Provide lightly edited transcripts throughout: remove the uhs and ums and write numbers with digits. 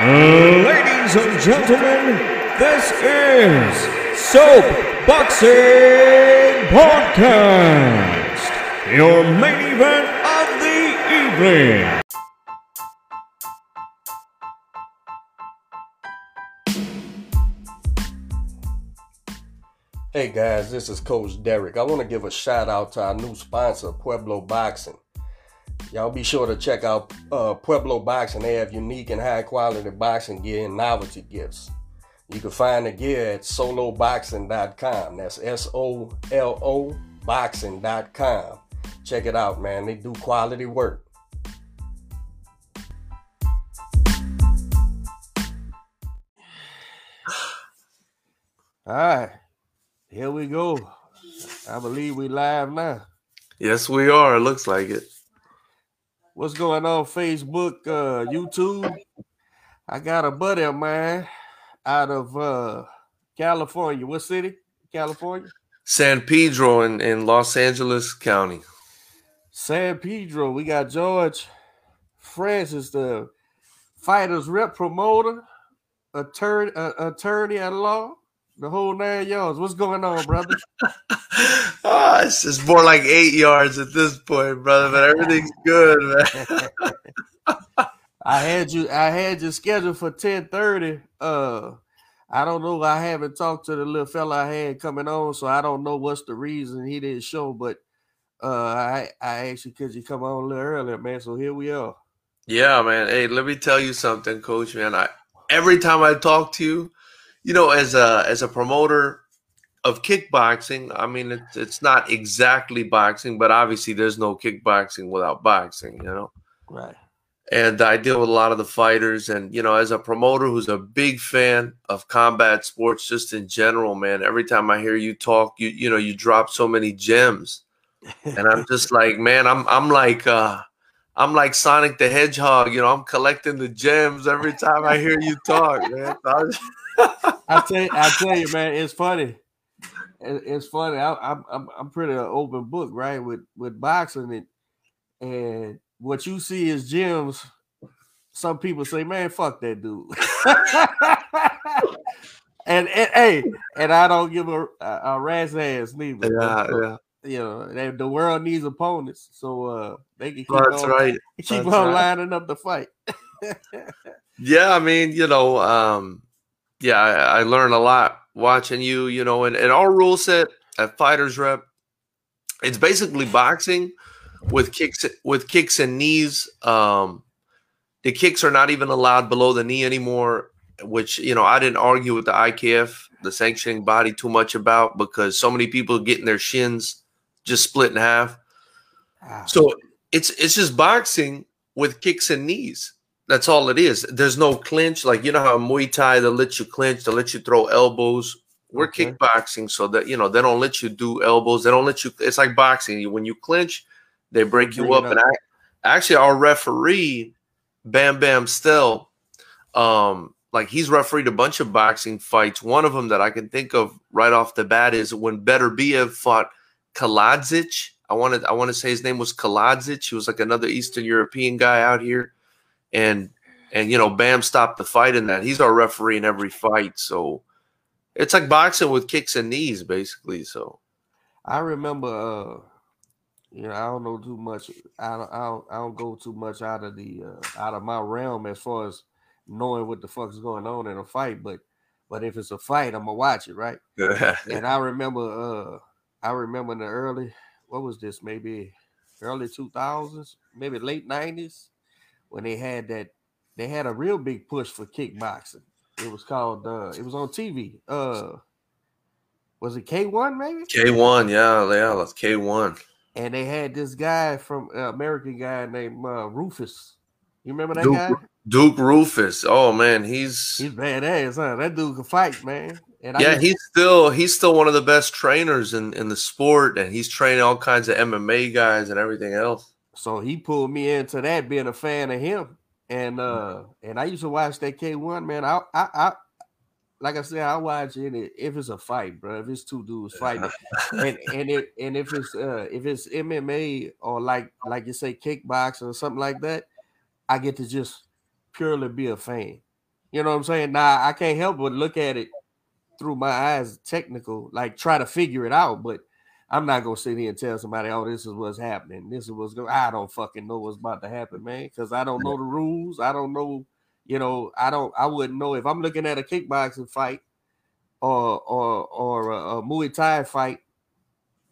Ladies and gentlemen, this is Soap Boxing Podcast, your main event of the evening. Hey guys, this is Coach Derek. I want to give a shout out to our new sponsor, Pueblo Boxing. Y'all be sure to check out Pueblo Boxing. They have unique and high quality boxing gear and novelty gifts. You can find the gear at soloboxing.com. That's S-O-L-O boxing.com. Check it out, man. They do quality work. All right. Here we go. I believe we live now. Yes, we are. It looks like it. What's going on, Facebook, YouTube? I got a buddy of mine out of California. What city? California? San Pedro in Los Angeles County. San Pedro. We got George Francis, the Fighters Rep promoter, attorney at law. The whole 9 yards. What's going on, brother? Oh, it's just more like 8 yards at this point, brother. But everything's good, man. I had you scheduled for 10:30. I don't know. I haven't talked to the little fella I had coming on, so I don't know what's the reason he didn't show. But I actually could you come on a little earlier, man. So here we are. Yeah, man. Hey, let me tell you something, Coach. Man, every time I talk to you. You know, as a promoter of kickboxing, I mean, it's not exactly boxing, but obviously there's no kickboxing without boxing, you know? Right. And I deal with a lot of the fighters. And, you know, as a promoter who's a big fan of combat sports just in general, man, every time I hear you talk, you know, you drop so many gems. And I'm just like, man, I'm like Sonic the Hedgehog, you know, I'm collecting the gems every time I hear you talk, man. I tell you, man, it's funny. It's funny. I'm pretty an open book, right? With boxing and what you see is gems. Some people say, man, fuck that dude. and I don't give a rat's ass neither. Yeah, yeah. You know, the world needs opponents, so they can keep on lining up the fight. Yeah, I mean, you know, yeah, I learned a lot watching you, you know, and our rule set at Fighters Rep, it's basically boxing with kicks and knees. The kicks are not even allowed below the knee anymore, which, you know, I didn't argue with the IKF, the sanctioning body, too much about because so many people getting their shins just split in half. Wow. So it's just boxing with kicks and knees. That's all it is. There's no clinch. Like, you know how Muay Thai, they'll let you clinch, they'll let you throw elbows. We're kickboxing, so that, you know, they don't let you do elbows. They don't let you. It's like boxing. When you clinch, they break you up. And actually, our referee, Bam Bam Stell, like he's refereed a bunch of boxing fights. One of them that I can think of right off the bat is when Beterbiev fought Kaladzic. I want to say his name was Kaladzic. He was like another Eastern European guy out here. And you know, Bam stopped the fight in that. He's our referee in every fight. So it's like boxing with kicks and knees, basically. So I remember, you know, I don't know too much. I don't go too much out of my realm as far as knowing what the fuck is going on in a fight. But if it's a fight, I'm gonna watch it, right? And I remember in the early, what was this? Maybe early 2000s, maybe late 90s. When they had a real big push for kickboxing. It was called, it was on TV. Was it K1 maybe? K1, yeah, that's K1. And they had this guy from, American guy named Rufus. You remember that guy? Duke Rufus. Oh man, he's badass, huh? That dude can fight, man. And he's still one of the best trainers in the sport, and he's training all kinds of MMA guys and everything else. So he pulled me into that, being a fan of him, and I used to watch that K1, man. I like I said, I watch it if it's a fight, bro. If it's two dudes fighting, and if it's MMA or like you say kickboxing or something like that, I get to just purely be a fan. You know what I'm saying? Now, I can't help but look at it through my eyes, technical, like try to figure it out. But I'm not going to sit here and tell somebody, oh, this is what's happening. This is what's going. I don't fucking know what's about to happen, man, because I don't know the rules. I don't know. You know, I wouldn't know if I'm looking at a kickboxing fight or a Muay Thai fight.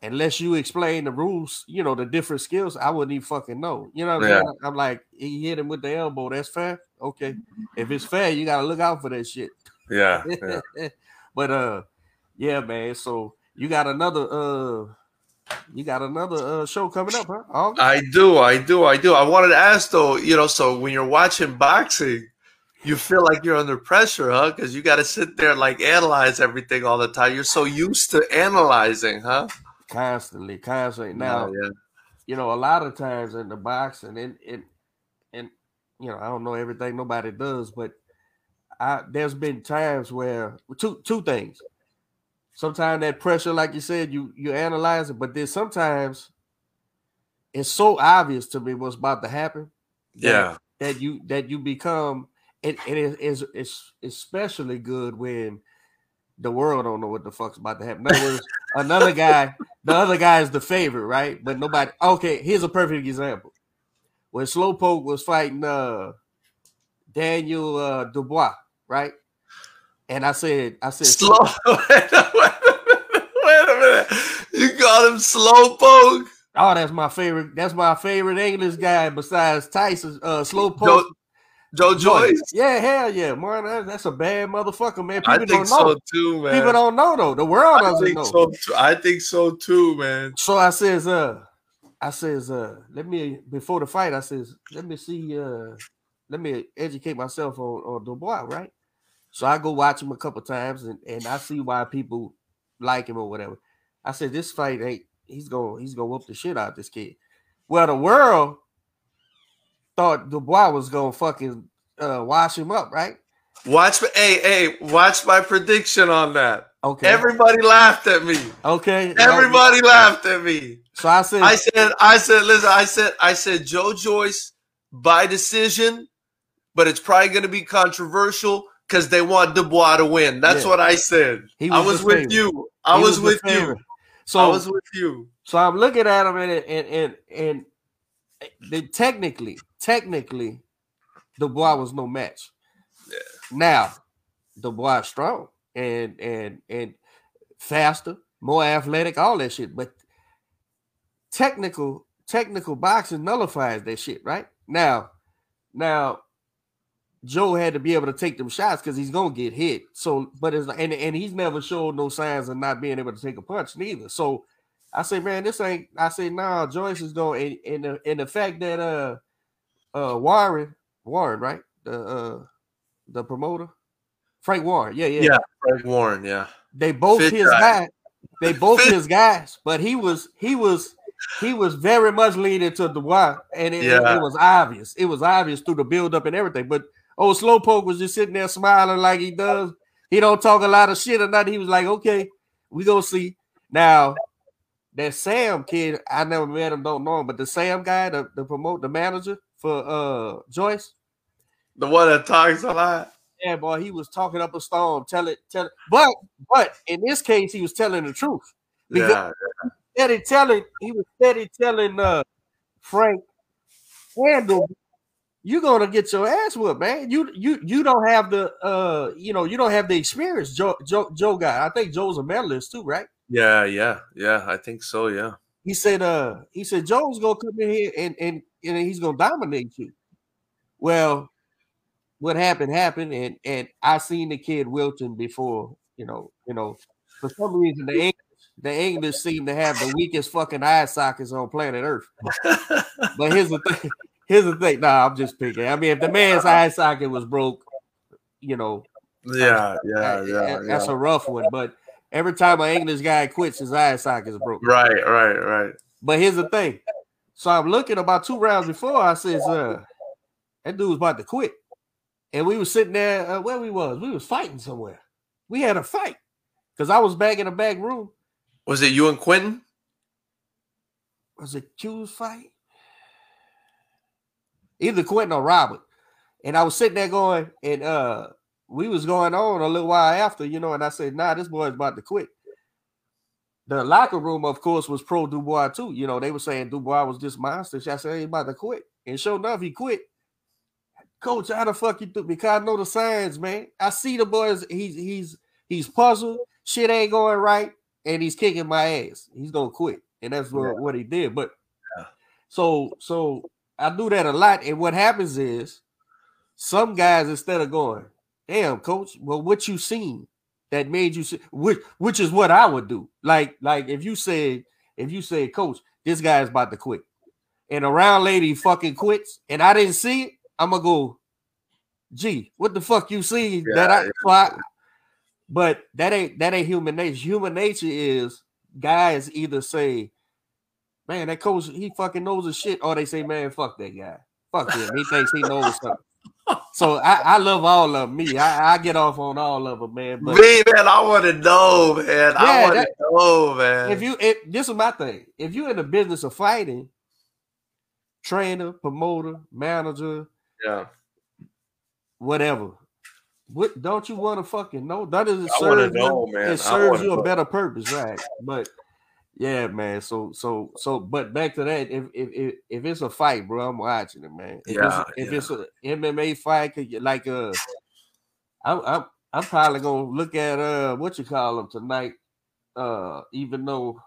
Unless you explain the rules, you know, the different skills, I wouldn't even fucking know. You know what I mean? I'm like, he hit him with the elbow. That's fair. Okay. If it's fair, you got to look out for that shit. Yeah. Yeah. But, yeah, man. So you got another show coming up, huh? August? I do. I wanted to ask though, you know, so when you're watching boxing, you feel like you're under pressure, huh? Because you got to sit there and like analyze everything all the time. You're so used to analyzing, huh? Constantly. Now, you know, a lot of times in the boxing, and you know, I don't know everything nobody does, but there's been times where two things. Sometimes that pressure, like you said, you analyze it, but then sometimes it's so obvious to me what's about to happen. Yeah, that you become, and it's especially good when the world don't know what the fuck's about to happen. In other words, the other guy is the favorite, right? But nobody. Okay, here's a perfect example. When Slowpoke was fighting Daniel Dubois, right? And I said, slow. Wait a minute. You call him Slowpoke? Oh, that's my favorite. That's my favorite English guy besides Tyson. Slowpoke. Joe Joyce. Yeah, hell yeah, man. That's a bad motherfucker, man. People I think so too, man. People don't know though. The world doesn't know. I think so too, man. So I says, let me before the fight, I says, let me educate myself on Dubois, right? So I go watch him a couple times and I see why people like him or whatever. I said, this fight he's gonna whoop the shit out of this kid. Well, the world thought Dubois was gonna fucking wash him up, right? Watch my prediction on that. Okay. Everybody laughed at me. Okay. Everybody laughed at me. So I said, Joe Joyce by decision, but it's probably gonna be controversial because they want Dubois to win. That's what I said. I was with you. So I was with you. So I'm looking at him and then technically, Dubois was no match. Yeah. Now, Dubois is strong and faster, more athletic, all that shit. But technical boxing nullifies that shit, right? Now, Joe had to be able to take them shots because he's gonna get hit. So, but it's and he's never showed no signs of not being able to take a punch neither. So. I say, man, this ain't. I say, nah, Joyce is going. And the fact that Warren, right, the promoter, Frank Warren, yeah, Frank Warren, yeah. They both his guys, but he was very much leaning to Dubois, and it was obvious. It was obvious through the buildup and everything. But old Slowpoke was just sitting there smiling like he does. He don't talk a lot of shit or nothing. He was like, okay, we gonna see now. That Sam kid, I never met him, don't know him, but the Sam guy, the manager for Joyce. The one that talks a lot. Yeah, boy, he was talking up a storm, tell it. But in this case, he was telling the truth. He was steady telling Frank Randall, you're gonna get your ass whooped, man. You don't have the you don't have the experience, Joe guy. I think Joe's a medalist too, right? Yeah. I think so. Yeah. He said Joe's gonna come in here and he's gonna dominate you. Well, what happened, and I seen the kid Wilton before. You know, for some reason the English seem to have the weakest fucking eye sockets on planet Earth. But here's the thing. Nah, I'm just picking. I mean, if the man's eye socket was broke, you know. Yeah. That's a rough one, but. Every time an English guy quits, his eye socket is broken. Right. But here's the thing. So I'm looking about 2 rounds before. I says, that dude's about to quit. And we were sitting there where we was. We was fighting somewhere. We had a fight because I was back in the back room. Was it you and Quentin? Was it Q's fight? Either Quentin or Robert. And I was sitting there going, and we was going on a little while after, you know, and I said, nah, this boy's about to quit. The locker room, of course, was pro Dubois too. You know, they were saying Dubois was this monster. I said, hey, he's about to quit. And sure enough, he quit. Coach, how the fuck you do? Because I know the signs, man. I see the boys. He's puzzled. Shit ain't going right. And he's kicking my ass. He's going to quit. And that's what he did. But so I do that a lot. And what happens is some guys, instead of going, damn, coach, well, what you seen that made you see, which is what I would do. Like if you said, coach, this guy is about to quit. And a round lady fucking quits. And I didn't see it. I'm going to go, gee, what the fuck you see that I plot? But that ain't human nature. Human nature is guys either say, man, that coach, he fucking knows his shit. Or they say, man, fuck that guy. Fuck him. He thinks he knows something. So I love all of them. I get off on all of them, man. But man, I want to know, man. Yeah, I want to know, man. This is my thing. If you're in the business of fighting, trainer, promoter, manager, whatever. What don't you want to fucking know? That is it serves you a better purpose, right? But yeah, man. So but back to that, if it's a fight, bro, I'm watching it, man. If it's an MMA fight, like I'm probably gonna look at what you call them tonight. Even though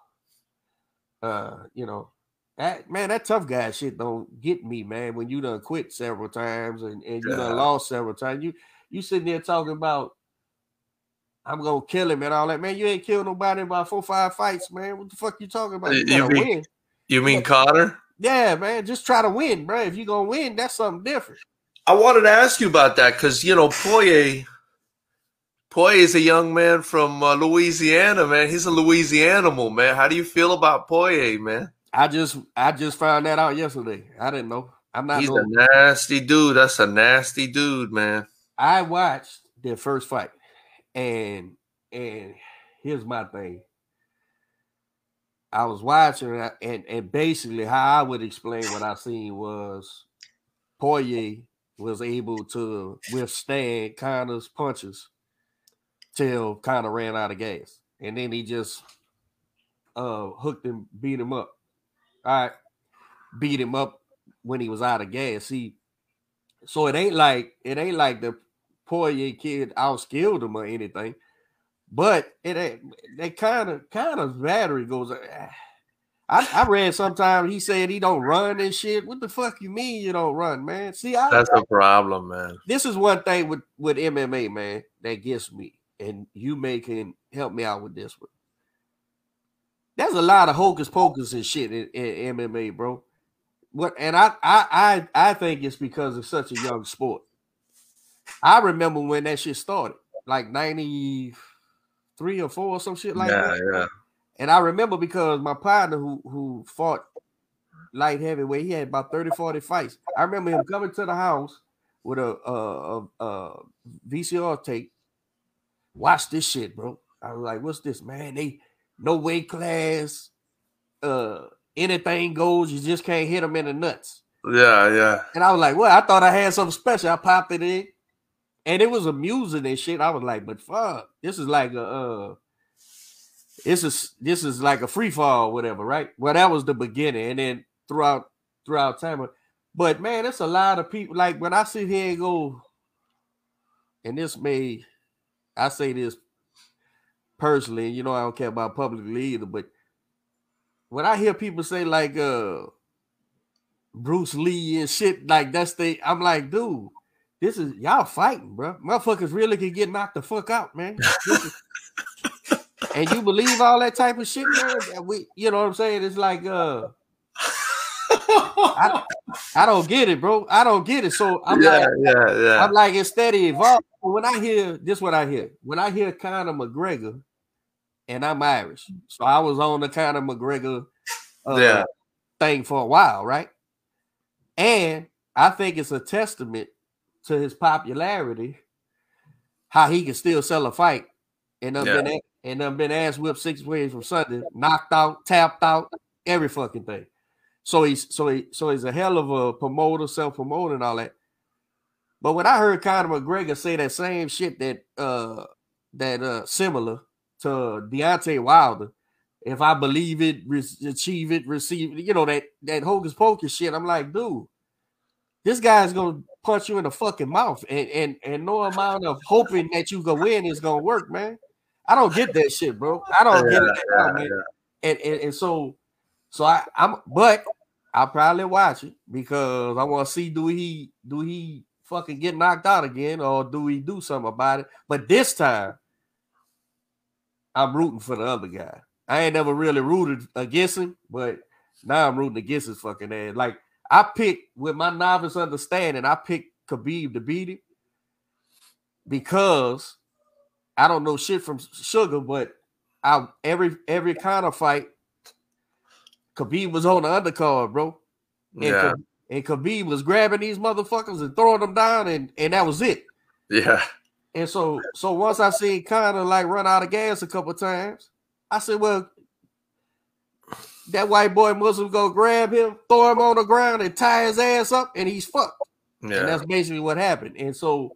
you know, that tough guy shit don't get me, man. When you done quit several times and you done lost several times, you sitting there talking about I'm gonna kill him and all that, man. You ain't killed nobody in about 4 or 5 fights, man. What the fuck you talking about? You mean win. You mean Connor? Yeah, man. Just try to win, bro. If you gonna win, that's something different. I wanted to ask you about that because you know Poirier is a young man from Louisiana, man. He's a Louisianimal, man. How do you feel about Poirier, man? I just found that out yesterday. I didn't know. He's a nasty dude. That's a nasty dude, man. I watched their first fight, and here's my thing. I was watching, and basically how I would explain what I seen was Poirier was able to withstand Conor's punches till Conor ran out of gas, and then he just hooked him, beat him up. All right, beat him up when he was out of gas. So it ain't like the Poirier kid outskilled him or anything, but it ain't that kind of battery goes. I read sometime he said he don't run and shit. What the fuck you mean you don't run, man? See, that's a problem, man. This is one thing with MMA, man, that gets me, and you can help me out with this one. There's a lot of hocus pocus and shit in MMA, bro. What and I think it's because it's such a young sport. I remember when that shit started, like 93 or 4 or some shit like that. Yeah. And I remember because my partner who fought light heavyweight, he had about 30, 40 fights. I remember him coming to the house with a VCR tape. Watch this shit, bro. I was like, what's this, man? They no weight class. Anything goes, you just can't hit them in the nuts. Yeah. And I was like, well, I thought I had something special. I popped it in, and it was amusing and shit. I was like, but fuck, this is like this is like a free fall or whatever, right? Well, that was the beginning, and then throughout time. But man, it's a lot of people. Like when I sit here and go, and I say this personally, you know, I don't care about publicly either, but when I hear people say like Bruce Lee and shit like that's the, I'm like, dude, this is y'all fighting, bro. Motherfuckers really can get knocked the fuck out, man. And you believe all that type of shit, man? You know what I'm saying? It's like I don't get it, bro. I don't get it. So I'm like, instead of evolving. When I hear this, what I hear when I hear Conor McGregor. And I'm Irish, so I was on the Conor McGregor thing for a while, right? And I think it's a testament to his popularity, how he can still sell a fight, and I've been ass whipped 6 ways from Sunday, knocked out, tapped out, every fucking thing. So he's a hell of a promoter, self-promoter, and all that. But when I heard Conor McGregor say that same shit that similar to Deontay Wilder, if I believe it, achieve it, receive it, you know, that hocus pocus shit, I'm like, dude, this guy's gonna punch you in the fucking mouth, and no amount of hoping that you go win is gonna work, man. I don't get that shit, bro. I don't get it. Yeah. And so I'm, but I'll probably watch it because I want to see do he fucking get knocked out again, or do we do something about it? But this time, I'm rooting for the other guy. I ain't never really rooted against him, but now I'm rooting against his fucking ass. Like, I picked, with my novice understanding, I picked Khabib to beat him because I don't know shit from Sugar, but every kind of fight, Khabib was on the undercard, bro. And yeah. And Khabib was grabbing these motherfuckers and throwing them down, and that was it. Yeah. And so once I seen Conor like run out of gas a couple of times, I said, well, that white boy Muslim go grab him, throw him on the ground, and tie his ass up, and he's fucked. Yeah. And that's basically what happened. And so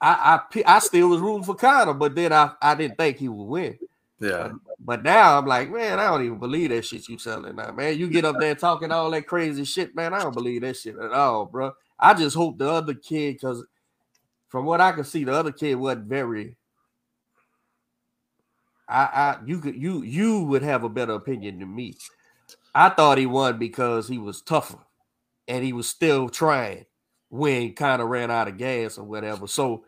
I still was rooting for Conor, but then I didn't think he would win. Yeah. But now I'm like, man, I don't even believe that shit you selling now, man. You get up there talking all that crazy shit, man. I don't believe that shit at all, bro. I just hope the other kid, because from what I can see, the other kid wasn't very. You would have a better opinion than me. I thought he won because he was tougher, and he was still trying when kind of ran out of gas or whatever. So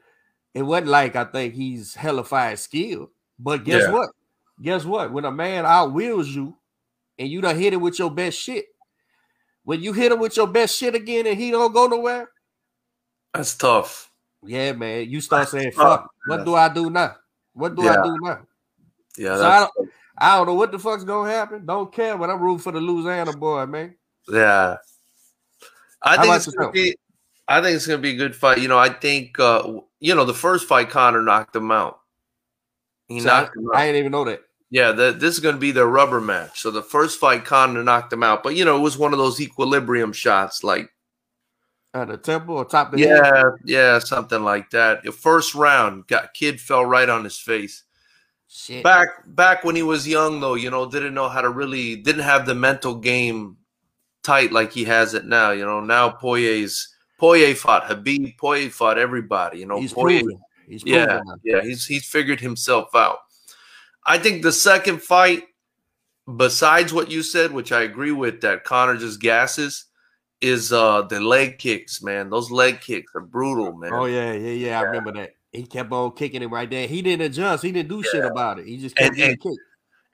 it wasn't like I think he's hellified skilled, but guess what? Guess what? When a man outwills you and you done hit him with your best shit, when you hit him with your best shit again and he don't go nowhere, that's tough. Yeah, man. You start saying, fuck, what do I do now? What do I do now? Yeah. So I don't know what the fuck's going to happen. Don't care, but I'm rooting for the Louisiana boy, man. Yeah. I think it's going to be a good fight. You know, I think, the first fight, Conor knocked him out. He knocked him out. I didn't even know that. Yeah, this is going to be their rubber match. So the first fight, Conor knocked him out. But, you know, it was one of those equilibrium shots, like at the temple or top of the head. Yeah, something like that. The first round, kid fell right on his face. Shit. Back when he was young, though, you know, didn't know how to really, didn't have the mental game tight like he has it now. You know, now Poirier fought Khabib, Poirier fought everybody. You know, he's Poirier. He's he's figured himself out. I think the second fight, besides what you said, which I agree with, that Conor just gasses, is the leg kicks, man. Those leg kicks are brutal, man. Oh, yeah. I remember that. He kept on kicking it right there. He didn't adjust. He didn't do shit about it. He just kept getting kicked.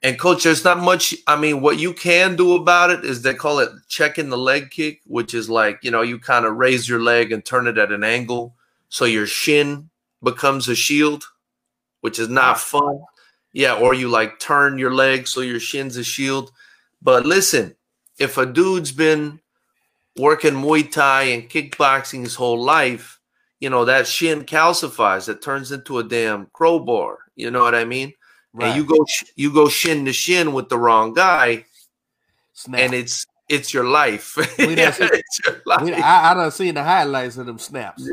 And, Coach, there's not much – I mean, what you can do about it is they call it checking the leg kick, which is like, you know, you kind of raise your leg and turn it at an angle so your shin – becomes a shield, which is not fun. Yeah, or you like turn your leg so your shin's a shield. But listen, if a dude's been working Muay Thai and kickboxing his whole life, you know, that shin calcifies. It turns into a damn crowbar. You know what I mean? Right. And you go shin to shin with the wrong guy, snap. And it's your life. It's your life. I done seen the highlights of them snaps.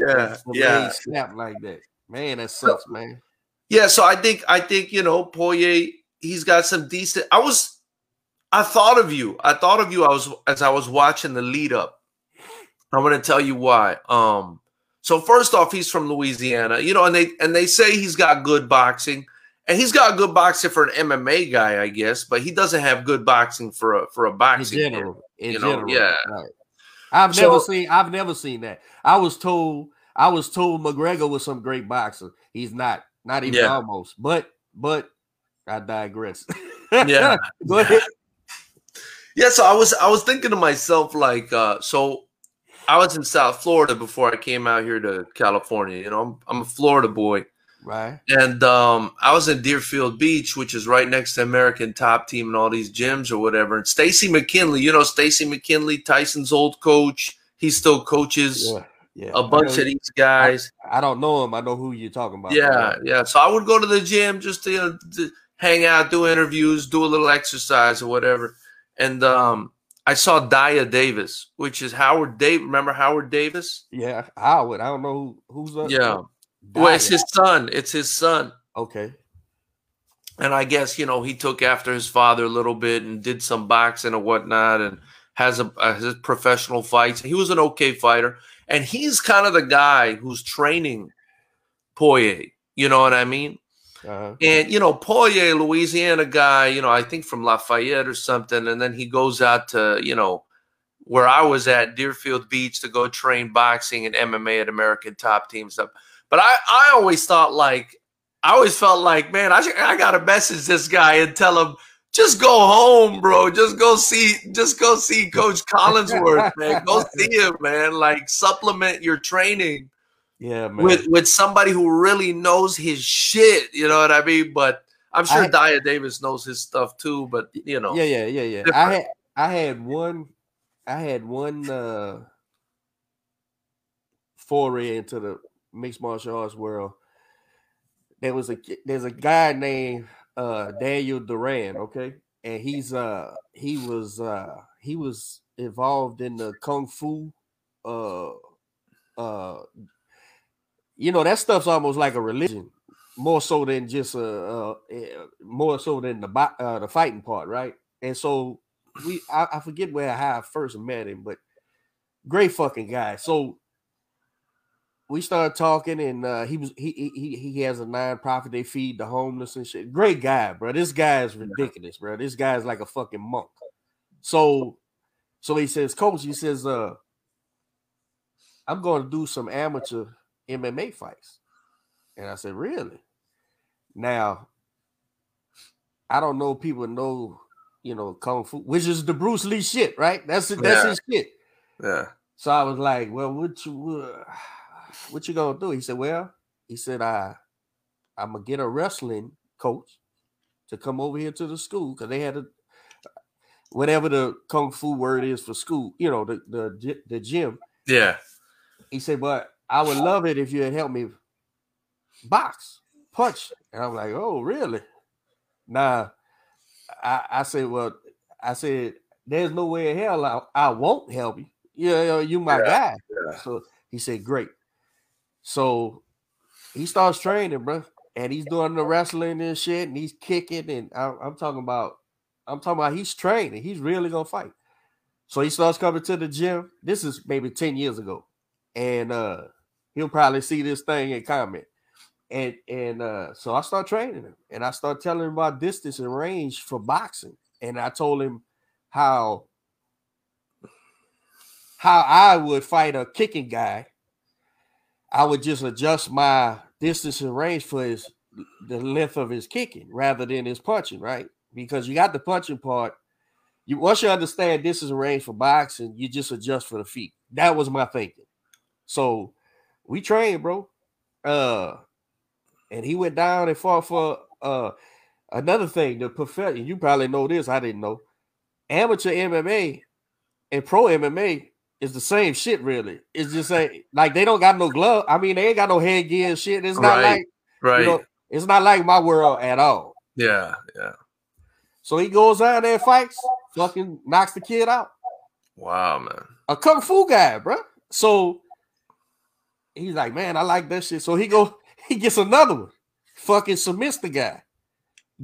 Yeah, snap like that. Man, that sucks, man. Yeah, so I think you know, Poirier, he's got some decent. I thought of you. I was watching the lead up. I'm going to tell you why. So first off, he's from Louisiana, you know, and they say he's got good boxing, and he's got good boxing for an MMA guy, I guess, but he doesn't have good boxing for a boxing in general. Yeah, right. I've never seen that. I was told McGregor was some great boxer. He's not. Not even almost. But I digress. Yeah. Go ahead. Yeah, so I was thinking to myself, like, so I was in South Florida before I came out here to California. You know, I'm a Florida boy. Right. And I was in Deerfield Beach, which is right next to American Top Team and all these gyms or whatever. And Stacey McKinley, you know, Tyson's old coach. He still coaches. Yeah. Yeah, a bunch of these guys. I don't know him. I know who you're talking about. Yeah. So I would go to the gym just to hang out, do interviews, do a little exercise or whatever. And I saw Dyah Davis, which is Howard Davis. Remember Howard Davis? Yeah, Howard. I don't know who's up. Yeah. Well, it's his son. It's his son. Okay. And I guess, you know, he took after his father a little bit and did some boxing and whatnot and has his professional fights. He was an okay fighter. And he's kind of the guy who's training Poirier. You know what I mean? Uh-huh. And, you know, Poirier, Louisiana guy, you know, I think from Lafayette or something. And then he goes out to, you know, where I was at, Deerfield Beach, to go train boxing and MMA at American Top Team stuff. But I always thought, like, I always felt like, man, I got to message this guy and tell him, just go home, bro. Just go see Coach Collinsworth, man. Go see him, man. Like, supplement your training. Yeah, man. With somebody who really knows his shit, you know what I mean? But I'm sure Dyah Davis knows his stuff too, but you know. Yeah. Different. I had one foray into the mixed martial arts world. There's a guy named Daniel Duran, okay? And he was involved in the kung fu you know, that stuff's almost like a religion, more so than just the fighting part, right? And so I forget how I first met him, but great fucking guy. So we started talking, and he has a nonprofit. They feed the homeless and shit. Great guy, bro. This guy is ridiculous, bro. This guy is like a fucking monk. So he says, Coach, he says, I'm going to do some amateur MMA fights. And I said, really? Now, I don't know if people know, you know, kung fu, which is the Bruce Lee shit, right? That's his shit. Yeah. So I was like, well, what you gonna do? He said, I'm gonna get a wrestling coach to come over here to the school, because they had whatever the kung fu word is for school, you know, the gym. Yeah. He said, but I would love it if you had helped me box, punch. And I'm like, oh, really? Nah, I said, there's no way in hell I won't help you. You my guy. Yeah. So he said, great. So he starts training, bro. And he's doing the wrestling and shit, and he's kicking. And I'm talking about he's training. He's really going to fight. So he starts coming to the gym. This is maybe 10 years ago. And he'll probably see this thing and comment. And so I start training him, and I start telling him about distance and range for boxing. And I told him how I would fight a kicking guy. I would just adjust my distance and range for the length of his kicking rather than his punching, right? Because you got the punching part. Once you understand distance and range for boxing, you just adjust for the feet. That was my thinking. So we trained, bro. And he went down and fought for another thing, the profession. You probably know this. I didn't know. Amateur MMA and pro MMA is the same shit, really. It's just like they don't got no glove. I mean, they ain't got no headgear and shit. It's not right. You know, it's not like my world at all. Yeah. So he goes out there and fights, fucking knocks the kid out. Wow, man. A kung fu guy, bro. So he's like, man, I like that shit. So he gets another one. Fucking submits the guy.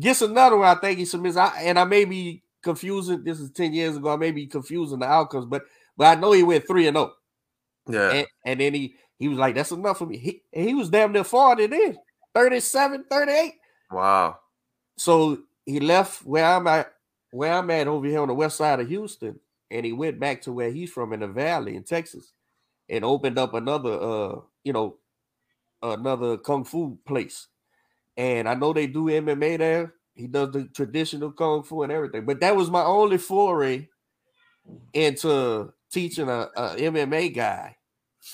Gets another one. I think he submits. I may be confusing. This is 10 years ago. I may be confusing the outcomes, but I know he went 3-0. Yeah. And then he was like, that's enough for me. He was damn near 40 then. 37, 38. Wow. So he left where I'm at over here on the west side of Houston, and he went back to where he's from in the valley in Texas. And opened up another kung fu place. And I know they do MMA there. He does the traditional kung fu and everything. But that was my only foray into teaching a MMA guy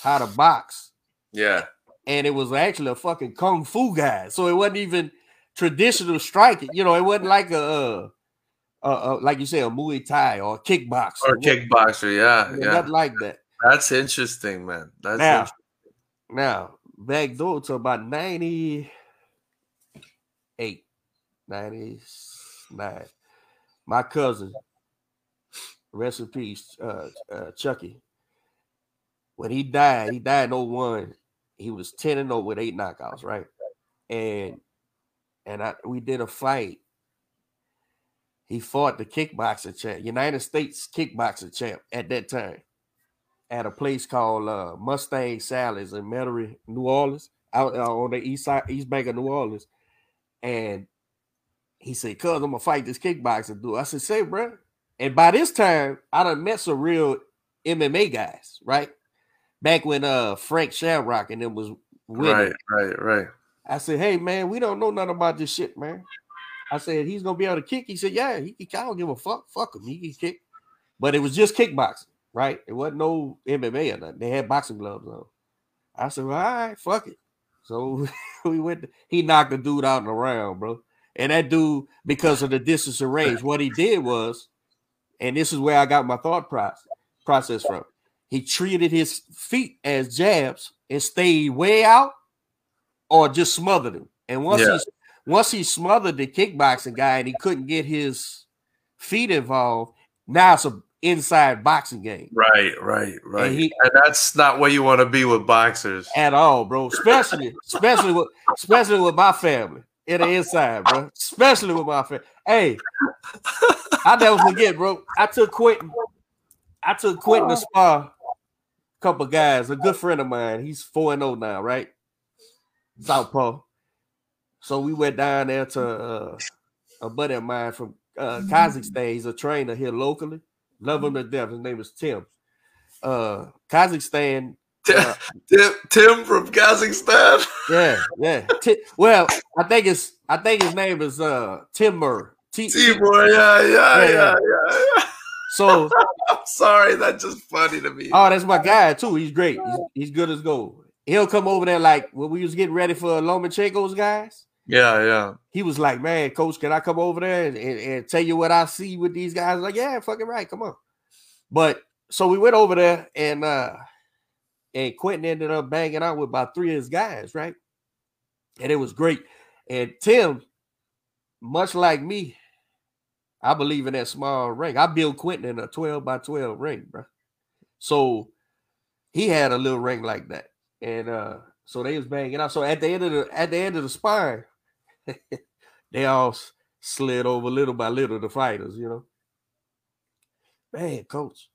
how to box. Yeah. And it was actually a fucking kung fu guy. So it wasn't even traditional striking. You know, it wasn't like like you say, a Muay Thai or a kickboxer. Or a kickboxer, yeah. Nothing like that. That's interesting, man. Now, back door to about 98, 99, my cousin rest in peace, Chucky. When he died in 01. He was 10-0 with 8 knockouts, right? And we did a fight. He fought the kickboxer champ, United States kickboxer champ at that time, at a place called Mustang Sally's in Metairie, New Orleans, out on the east side, east bank of New Orleans. And he said, "Cuz, I'm gonna fight this kickboxer dude." I said, "Say, bro." And by this time, I done met some real MMA guys, right? Back when Frank Shamrock and them was winning. Right. I said, "Hey, man, we don't know nothing about this shit, man." I said, "He's gonna be able to kick." He said, "Yeah, I don't give a fuck. Fuck him. He can kick." But it was just kickboxing, right? It wasn't no MMA or nothing. They had boxing gloves on. I said, "Well, all right, fuck it." So we went. He knocked the dude out in a round, bro. And that dude, because of the distance and range, what he did was, and this is where I got my thought process from. He treated his feet as jabs and stayed way out, or just smothered him. And once he smothered the kickboxing guy and he couldn't get his feet involved, now it's an inside boxing game. Right. And that's not where you want to be with boxers at all, bro. Especially with my family. It is inside, bro. Especially with my family. Hey, I never forget, bro. I took Quentin to spar. Couple guys, a good friend of mine, he's 4-0 now, right? Southpaw. So we went down there to a buddy of mine from Kazakhstan. He's a trainer here locally. Love him to death. His name is Tim. Kazakhstan. Tim from Kazakhstan. Yeah. Well, I think his name is Timur. Timur. Yeah. So I'm sorry, that's just funny to me. Oh, that's my guy too. He's great. He's good as gold. He'll come over there like when we was getting ready for Lomachenko's guys. Yeah. He was like, "Man, coach, can I come over there and tell you what I see with these guys?" I'm like, "Yeah, fucking right. Come on." But so we went over there and Quentin ended up banging out with about 3 of his guys, right? And it was great. And Tim, much like me, I believe in that small ring. I built Quentin in a 12x12 ring, bro. So he had a little ring like that, and so they was banging out. So at the end of the spar, they all slid over little by little. The fighters, you know. "Man, coach,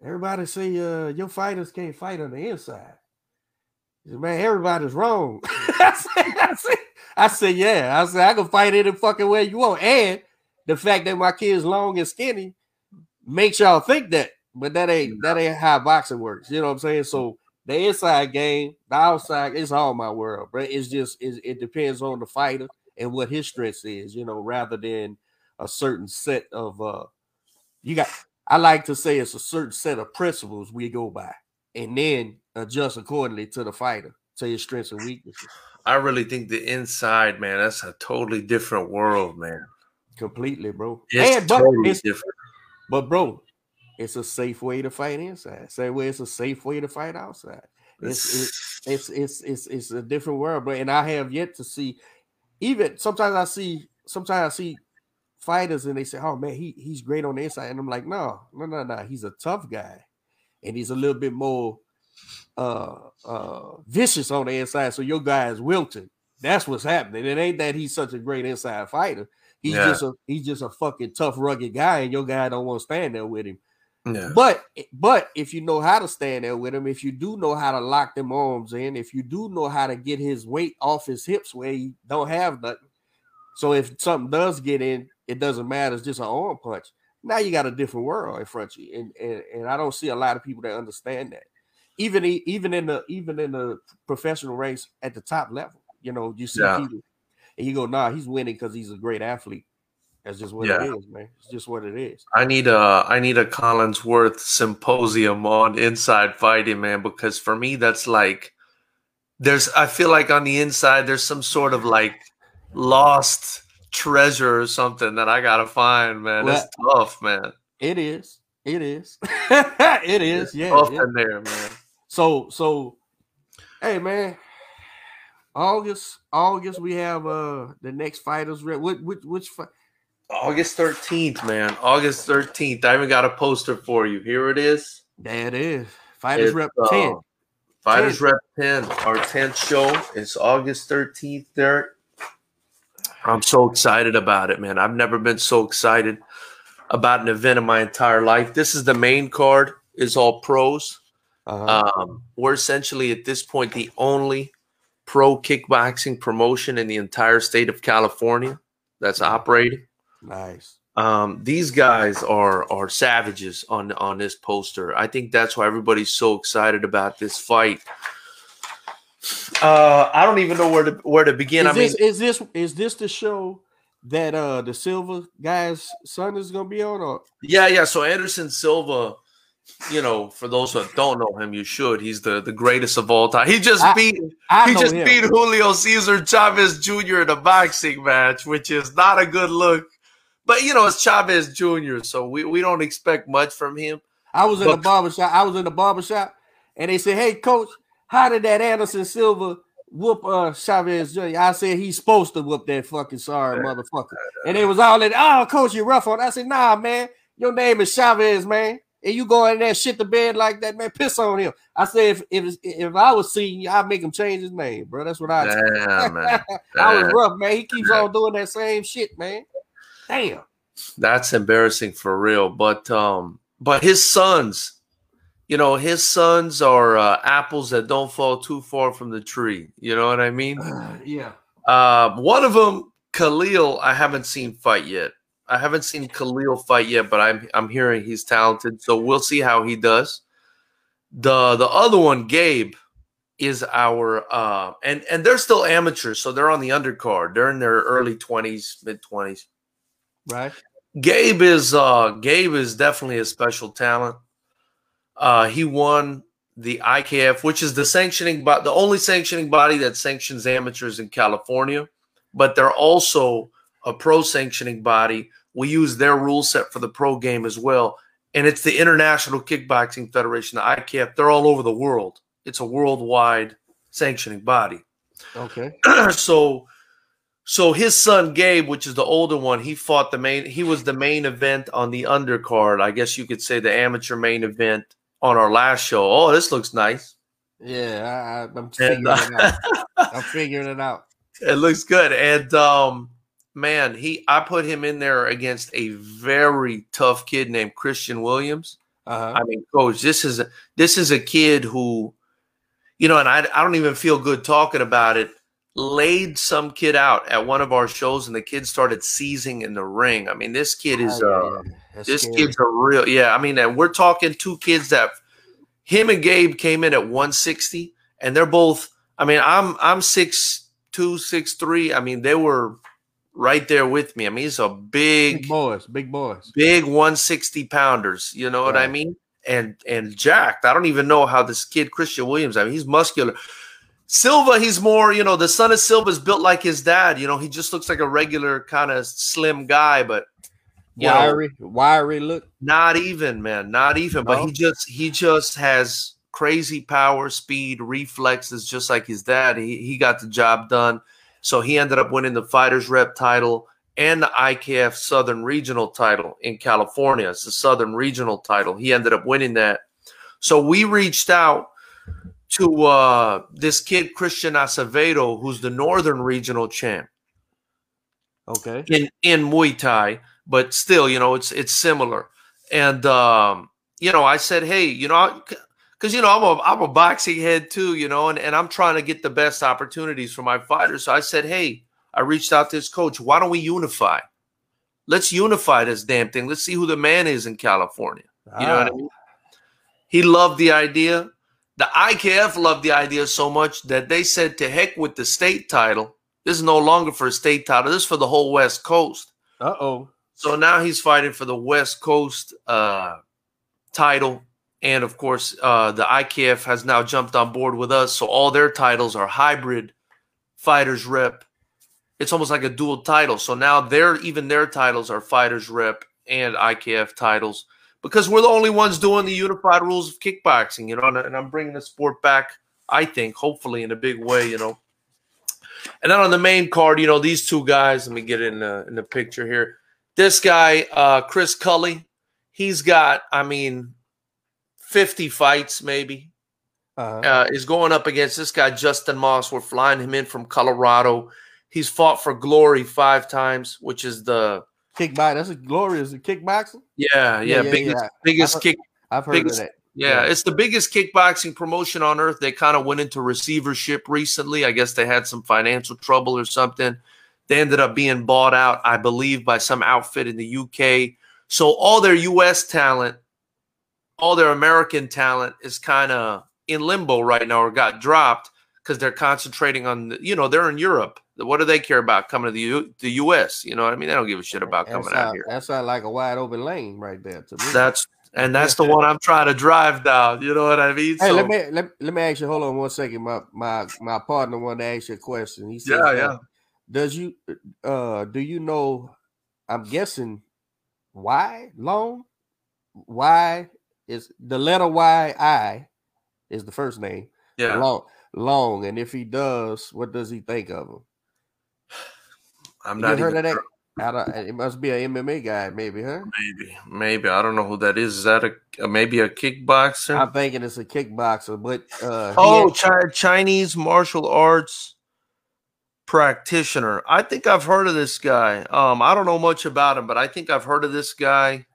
everybody say your fighters can't fight on the inside." He said, "Man, everybody's wrong." I said, "Yeah." I said, "I can fight any fucking way you want. And the fact that my kid's long and skinny makes y'all think that, but that ain't how boxing works." You know what I'm saying? So the inside game, the outside, it's all my world, bro. It's just it depends on the fighter and what his strength is, you know, rather than a certain set of I like to say it's a certain set of principles we go by and then adjust accordingly to the fighter, to his strengths and weaknesses. I really think the inside, man, that's a totally different world, man. Completely, bro. It's totally different. But, bro, it's a safe way to fight inside. Same way it's a safe way to fight outside. It's a different world, bro. And I have yet to see. Even sometimes I see fighters and they say, "Oh man, he's great on the inside," and I'm like, no. He's a tough guy, and he's a little bit more vicious on the inside, so your guy is wilted. That's what's happening. It ain't that he's such a great inside fighter. He's just a fucking tough, rugged guy, and your guy don't want to stand there with him. Yeah. But if you know how to stand there with him, if you do know how to lock them arms in, if you do know how to get his weight off his hips where he don't have nothing, so if something does get in, it doesn't matter. It's just an arm punch. Now you got a different world in front of you, and I don't see a lot of people that understand that. Even in the professional race at the top level, you know, you see people and you go, "Nah, he's winning because he's a great athlete." That's just what it is, man. It's just what it is. I need a Collinsworth symposium on inside fighting, man, because for me that's like I feel like on the inside there's some sort of like lost treasure or something that I gotta find, man. Well, it's tough, man. It is. It is. Yeah. Tough in there, man. So, hey, man, August we have the next Fighters Rep. Which August 13th, man. August 13th. I even got a poster for you. Here it is. There it is. Fighters Rep 10. Fighters Rep 10, our 10th show. It's August 13th there. I'm so excited about it, man. I've never been so excited about an event in my entire life. This is the main card. It's all pros. We're essentially at this point the only pro kickboxing promotion in the entire state of California that's operating. Nice. These guys are savages on this poster. I think that's why everybody's so excited about this fight. I don't even know where to begin. Is this the show that the Silva guy's son is gonna be on? Or yeah. So Anderson Silva, you know, for those that don't know him, you should. He's the greatest of all time. He just beat Julio Cesar Chavez Jr. in a boxing match, which is not a good look. But, you know, it's Chavez Jr., so we don't expect much from him. I was in the barbershop, and they said, hey, Coach, how did that Anderson Silva whoop Chavez Jr.? I said, he's supposed to whoop that fucking sorry motherfucker. And they was all like, oh, Coach, you're rough on it. I said, nah, man, your name is Chavez, man. And you go in there shit the bed like that, man, piss on him. I said, if I was seeing you, I'd make him change his name, bro. That's what I said. I was rough, man. He keeps on doing that same shit, man. Damn, that's embarrassing for real. But his sons, you know, his sons are apples that don't fall too far from the tree. You know what I mean? Yeah. One of them, Khalil, I haven't seen Khalil fight yet, but I'm hearing he's talented, so we'll see how he does. The other one, Gabe, is our and they're still amateurs, so they're on the undercard. They're in their early 20s, mid 20s. Right. Gabe is definitely a special talent. He won the IKF, which is the only sanctioning body that sanctions amateurs in California, but they're also a pro sanctioning body. We use their rule set for the pro game as well, and it's the International Kickboxing Federation, the IKF. They're all over the world. It's a worldwide sanctioning body. Okay. So his son Gabe, which is the older one, he was the main event on the undercard. I guess you could say the amateur main event on our last show. Oh, this looks nice. Yeah, I'm figuring it out. It looks good. And man, I put him in there against a very tough kid named Christian Williams. I mean, Coach, this is a kid who, you know, and I don't even feel good talking about it, laid some kid out at one of our shows, and the kid started seizing in the ring. I mean, this kid is kid's a real, yeah. I mean, and we're talking two kids that him and Gabe came in at 160, and they're both. I mean, I'm 6'2", 6'3". I mean, they were right there with me. I mean, he's a big 160 pounders. You know what I mean? And jacked. I don't even know how this kid Christian Williams. I mean, he's muscular. Silva, he's more, you know, the son of Silva is built like his dad. You know, he just looks like a regular kind of slim guy, but wiry look. Not even, man, not even. No. But he just has crazy power, speed, reflexes, just like his dad. He got the job done, so he ended up winning the Fighters Rep title and the IKF Southern Regional title in California. It's the Southern Regional title. He ended up winning that. So we reached out to this kid, Christian Acevedo, who's the Northern Regional champ. Okay. In Muay Thai, but still, you know, it's similar. And, you know, I said, hey, you know, because, you know, I'm a boxing head too, you know, and I'm trying to get the best opportunities for my fighters. So I said, hey, I reached out to his coach. Why don't we unify? Let's unify this damn thing. Let's see who the man is in California. You know what I mean? He loved the idea. The IKF loved the idea so much that they said, to heck with the state title. This is no longer for a state title. This is for the whole West Coast. Uh-oh. So now he's fighting for the West Coast title. And, of course, the IKF has now jumped on board with us. So all their titles are hybrid Fighters Rep. It's almost like a dual title. So now even their titles are Fighters Rep and IKF titles, because we're the only ones doing the unified rules of kickboxing, you know, and I'm bringing the sport back, I think, hopefully in a big way, you know. And then on the main card, you know, these two guys, let me get in the picture here. This guy, Chris Culley, he's got, I mean, 50 fights maybe. Is going up against this guy, Justin Moss. We're flying him in from Colorado. He's fought for Glory 5 times, which is the kickboxing. That's a Glory is a kickboxer. Yeah, biggest. I've heard of that. Yeah, it's the biggest kickboxing promotion on earth. They kind of went into receivership recently. I guess they had some financial trouble or something. They ended up being bought out, I believe, by some outfit in the UK. So all their U.S. talent, all their American talent is kind of in limbo right now or got dropped because they're concentrating on, they're in Europe. What do they care about coming to the U.S.? You know what I mean? They don't give a shit about coming out here. That's not like a wide open lane right there to me. That's the one I'm trying to drive down. You know what I mean? Hey, so, let me ask you. Hold on one second. My partner wanted to ask you a question. He said, does you do you know? I'm guessing why long? Why is the letter Y I is the first name? Yeah, long. And if he does, what does he think of him? I'm not even sure. It must be an MMA guy, maybe, huh? Maybe. I don't know who that is. Is that maybe a kickboxer? I'm thinking it's a kickboxer, but Chinese martial arts practitioner. I think I've heard of this guy. I don't know much about him, but I think I've heard of this guy.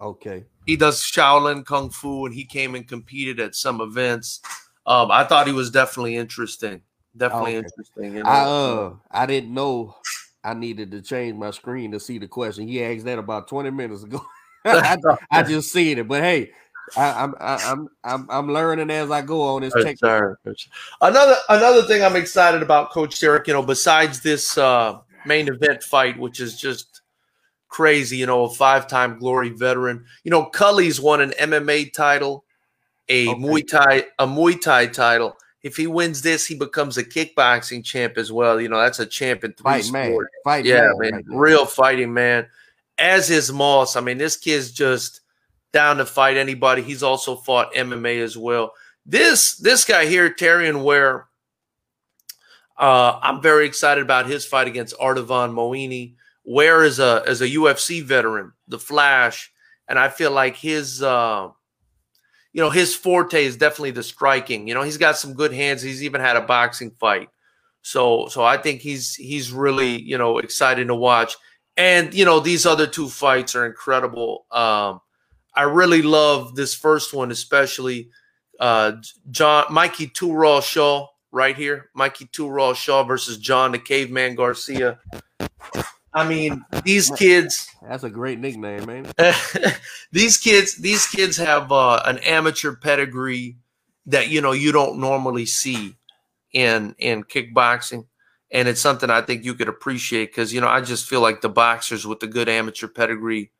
Okay. He does Shaolin Kung Fu, and he came and competed at some events. I thought he was definitely interesting. Definitely interesting. I didn't know. I needed to change my screen to see the question. He asked that about 20 minutes ago. I just seen it, but hey, I'm learning as I go on this. Another thing I'm excited about, Coach Derek. Besides this main event fight, which is just crazy. A 5-time Glory veteran. Culley's won an MMA title, a Muay Thai title. If he wins this, he becomes a kickboxing champ as well. That's a champ in 3 sports. Man. Real fighting man. As is Moss. I mean, this kid's just down to fight anybody. He's also fought MMA as well. This guy here, Tyron Ware, I'm very excited about his fight against Artavan Moini. Ware is a UFC veteran, The Flash, and I feel like his his forte is definitely the striking. He's got some good hands. He's even had a boxing fight. So I think he's really, exciting to watch. And, these other 2 fights are incredible. I really love this first one, especially Mikey Two-Raw Shaw right here. Mikey Two-Raw Shaw versus John the Caveman Garcia. I mean, these kids. That's a great nickname, man. These kids have an amateur pedigree that you don't normally see in kickboxing, and it's something I think you could appreciate because I just feel like the boxers with the good amateur pedigree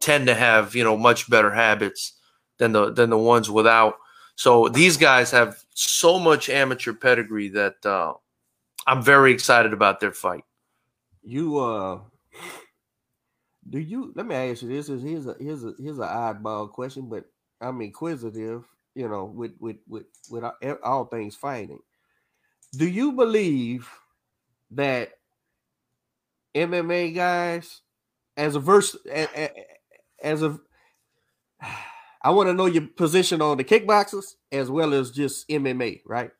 tend to have much better habits than the ones without. So these guys have so much amateur pedigree that I'm very excited about their fight. Let me ask you this. Here's an oddball question, but I'm inquisitive, with all things fighting. Do you believe that MMA guys I want to know your position on the kickboxers as well as just MMA, right?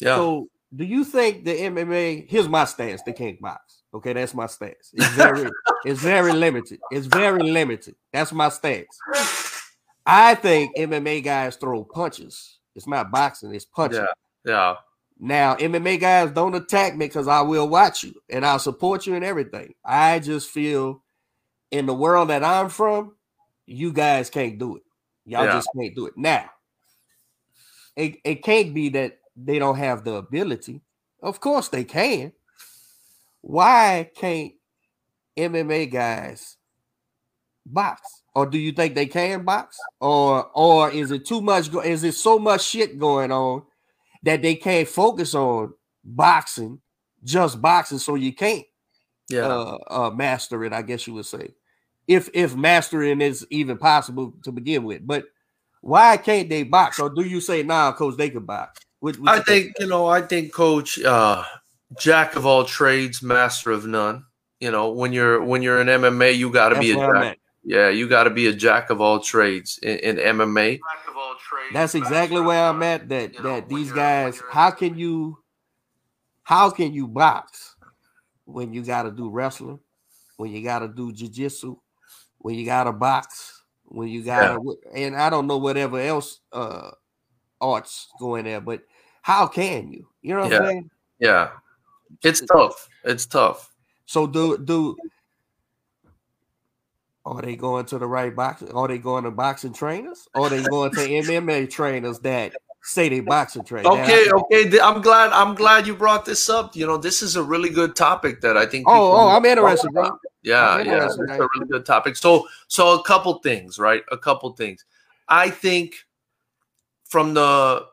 Yeah. So do you think the MMA, here's my stance, the kickbox. Okay, that's my stance. It's very limited. It's very limited. That's my stance. I think MMA guys throw punches. It's not boxing. It's punching. Yeah. Now, MMA guys, don't attack me because I will watch you and I'll support you and everything. I just feel in the world that I'm from, you guys can't do it. Y'all just can't do it. Now, it can't be that they don't have the ability. Of course they can. Why can't MMA guys box? Or do you think they can box? Or is it too much? Is it so much shit going on that they can't focus on boxing, just boxing? So you can't master it, I guess you would say, if mastering is even possible to begin with. But why can't they box? Or do you say, nah, coach, they can box? I think, coach, jack of all trades, master of none. you know, when you're in MMA, you got to be a jack. Yeah, you got to be a jack of all trades in MMA. That's exactly where I'm at. That these guys, how can you box when you got to do wrestling, when you got to do jiu-jitsu, when you got to box, when you got to, and I don't know whatever else arts going there, but how can you? You know what I'm saying? Yeah, it's tough. It's tough. So do. Are they going to the right boxing? Are they going to boxing trainers? Are they going to MMA trainers that say they boxing trainers? Okay. I'm glad you brought this up. You know, this is a really good topic that I think. Oh, I'm interested, bro. Yeah. It's a really good topic. So a couple things, right? A couple things. I think from the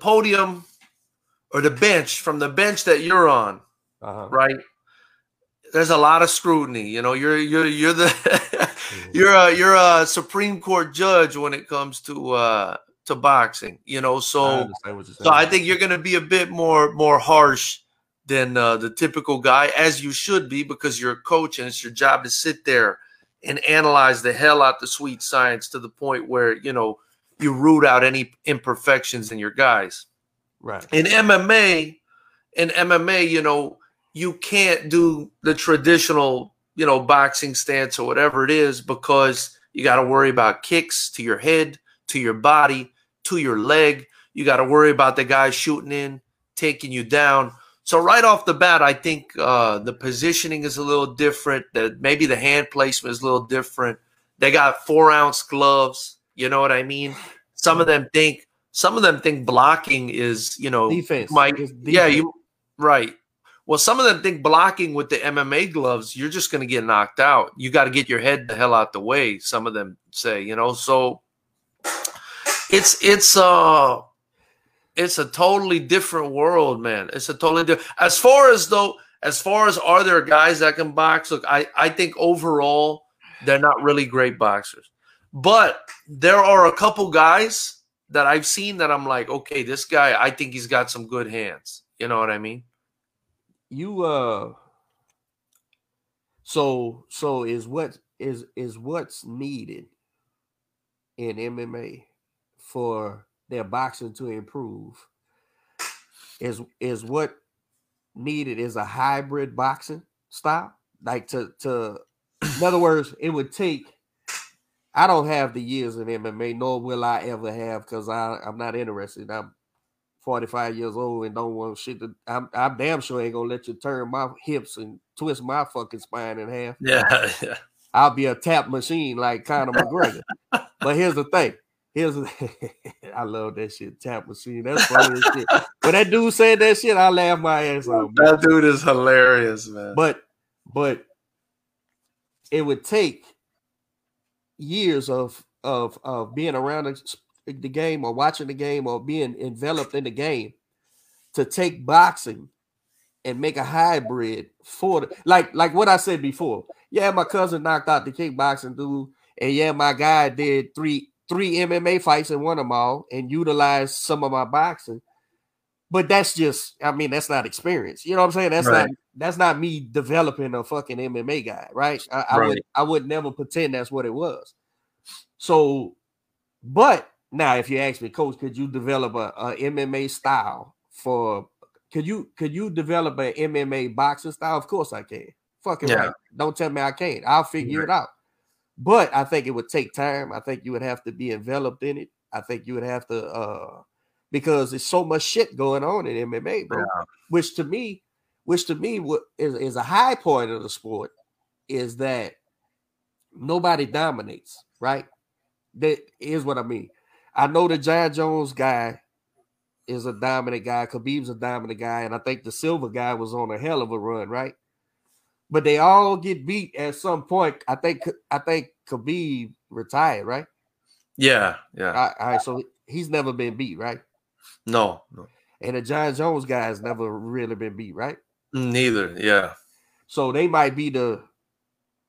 podium or the bench, from the bench that you're on, right? There's a lot of scrutiny. You know, you're the you're a Supreme Court judge when it comes to boxing. You know, so I think you're going to be a bit more harsh than the typical guy, as you should be, because you're a coach and it's your job to sit there and analyze the hell out the sweet science to the point where, you know, you root out any imperfections in your guys. Right. In MMA, you know, you can't do the traditional, you know, boxing stance or whatever it is, because you got to worry about kicks to your head, to your body, to your leg. You got to worry about the guy shooting in, taking you down. So right off the bat, I think the positioning is a little different. Maybe the hand placement is a little different. They got 4-ounce gloves. You know what I mean? Some of them think blocking is, you know, defense. Right. Well, some of them think blocking with the MMA gloves, you're just going to get knocked out. You got to get your head the hell out the way, some of them say, you know. So it's a totally different world, man. It's a totally different. As far as are there guys that can box? Look, I think overall they're not really great boxers. But there are a couple guys that I've seen that I'm like, okay, this guy, I think he's got some good hands. You know what I mean? So is what's needed in MMA for their boxing to improve is what needed is a hybrid boxing style. Like to in other words, it would take, I don't have the years in MMA, nor will I ever have, because I'm not interested. I'm 45 years old and don't want shit to, I'm damn sure ain't gonna let you turn my hips and twist my fucking spine in half. Yeah. I'll be a tap machine like Conor McGregor. But here's the thing. I love that shit, tap machine. That's funny as shit. When that dude said that shit, I laughed my ass off. That dude is hilarious, man. But it would take years of being around the game or watching the game or being enveloped in the game to take boxing and make a hybrid for the, like what I said before. Yeah, my cousin knocked out the kickboxing dude, and yeah, my guy did three MMA fights and won them all and utilized some of my boxing. But that's just, I mean, that's not experience. You know what I'm saying? That's not me developing a fucking MMA guy, right? I would never pretend that's what it was. So, but now, if you ask me, coach, could you develop a MMA style for? Could you develop an MMA boxing style? Of course I can. Fucking right. Don't tell me I can't. I'll figure it out. But I think it would take time. I think you would have to be enveloped in it. I think you would have to because there's so much shit going on in MMA, bro. Yeah. Which to me is a high point of the sport is that nobody dominates, right? That is what I mean. I know the John Jones guy is a dominant guy. Khabib's a dominant guy. And I think the Silva guy was on a hell of a run, right? But they all get beat at some point. I think Khabib retired, right? Yeah. All right, so he's never been beat, right? No. And the John Jones guy has never really been beat, right? Neither, yeah. So they might be the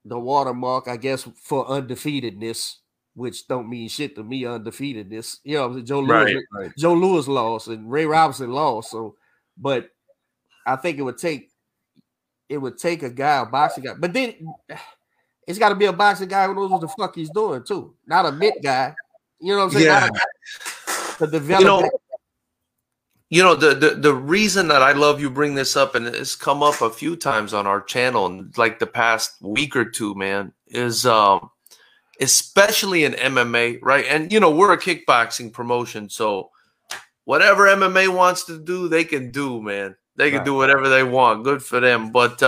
watermark, I guess, for undefeatedness, which don't mean shit to me, undefeatedness. You know, Joe Louis lost and Ray Robinson lost. So, but I think it would take it would take a guy, a boxing guy. But then it's got to be a boxing guy who knows what the fuck he's doing, too. Not a mitt guy. You know what I'm saying? Yeah. To develop the reason that I love you bring this up, and it's come up a few times on our channel in like the past week or two, man, is especially in MMA, right? And, you know, we're a kickboxing promotion, so whatever MMA wants to do, they can do, man. They can do whatever they want. Good for them. But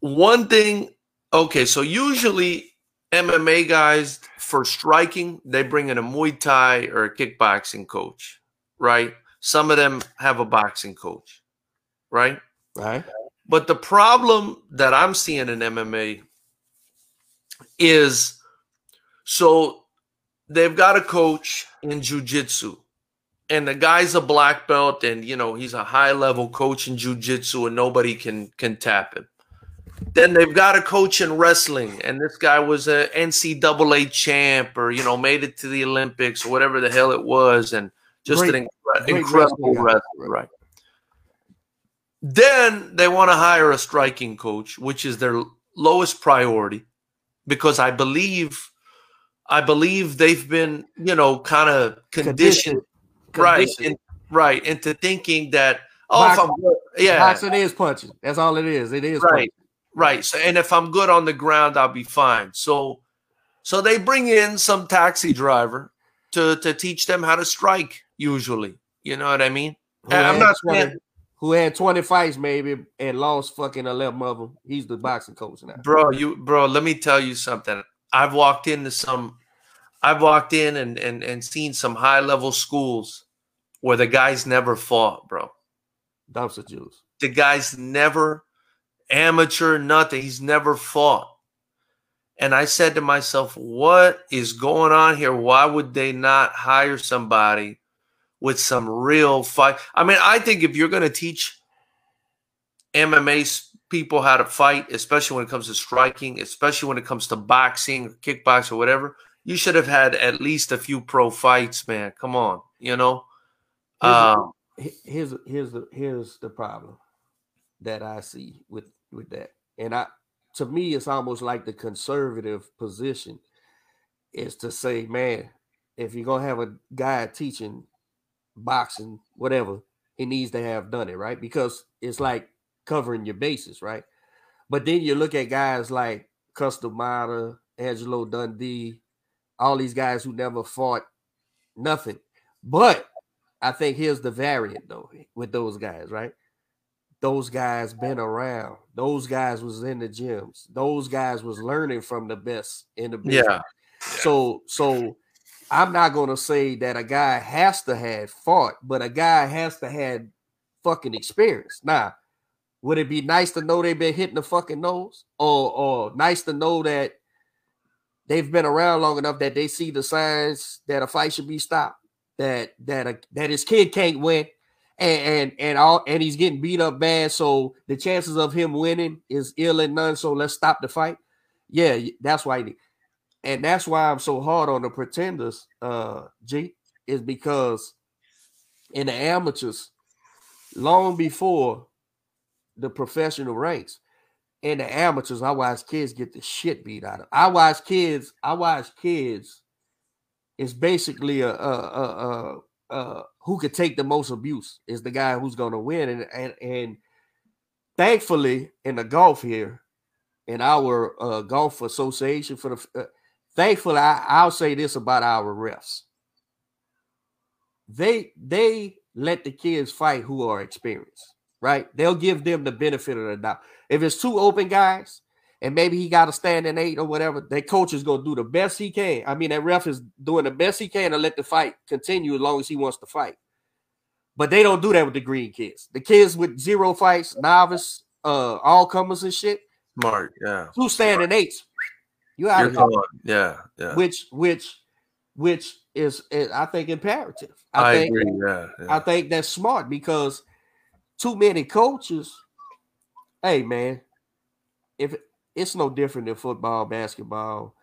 one thing, okay, so usually MMA guys for striking, they bring in a Muay Thai or a kickboxing coach, right? Some of them have a boxing coach, right? Right. But the problem that I'm seeing in MMA is, so they've got a coach in jiu-jitsu, and the guy's a black belt, and you know he's a high-level coach in jiu-jitsu, and nobody can tap him. Then they've got a coach in wrestling, and this guy was an NCAA champ, or you know made it to the Olympics, or whatever the hell it was, and just an incredible wrestler, right? Then they want to hire a striking coach, which is their lowest priority, because I believe they've been, you know, kind of conditioned. Right, into thinking that boxing is punching. That's all it is. It is right, punching. Right. So, and if I'm good on the ground, I'll be fine. So they bring in some taxi driver to teach them how to strike. Usually, you know what I mean. Who had 20 fights maybe and lost fucking 11 of them. He's the boxing coach now. Bro, let me tell you something. I've walked in and seen some high-level schools where the guys never fought, bro. Dumpster Jews. The guy's never amateur, nothing. He's never fought. And I said to myself, what is going on here? Why would they not hire somebody with some real fight? I mean, I think if you're going to teach MMA people how to fight, especially when it comes to striking, especially when it comes to boxing, or kickboxing, or whatever, you should have had at least a few pro fights, man. Come on, you know? Here's the problem that I see with that. And to me, it's almost like the conservative position is to say, man, if you're going to have a guy teaching boxing, whatever, he needs to have done it, right? Because it's like covering your bases, right? But then you look at guys like Customata, Angelo Dundee, all these guys who never fought nothing. But I think here's the variant, though, with those guys, right? Those guys been around. Those guys was in the gyms. Those guys was learning from the best in the business. Yeah. So I'm not going to say that a guy has to have fought, but a guy has to have fucking experience. Now, would it be nice to know they've been hitting the fucking nose? Or nice to know that they've been around long enough that they see the signs that a fight should be stopped, that his kid can't win, and he's getting beat up bad, so the chances of him winning is ill and none, so let's stop the fight? Yeah, that's why he did. And that's why I'm so hard on the pretenders, is because in the amateurs, long before the professional ranks, in the amateurs, I watch kids get the shit beat out of them. I watch kids. It's basically who could take the most abuse is the guy who's going to win. And thankfully, in the golf here, in our golf association for the... thankfully, I'll say this about our refs. They let the kids fight who are experienced, right? They'll give them the benefit of the doubt. If it's two open guys and maybe he got a standing eight or whatever, that coach is going to do the best he can. I mean, that ref is doing the best he can to let the fight continue as long as he wants to fight. But they don't do that with the green kids. The kids with zero fights, novice, all-comers and shit. Smart, yeah. Two standing eights. You out of here. Yeah. Which is I think imperative. I agree. Yeah. I think that's smart because too many coaches. Hey man, if it's no different than football, basketball,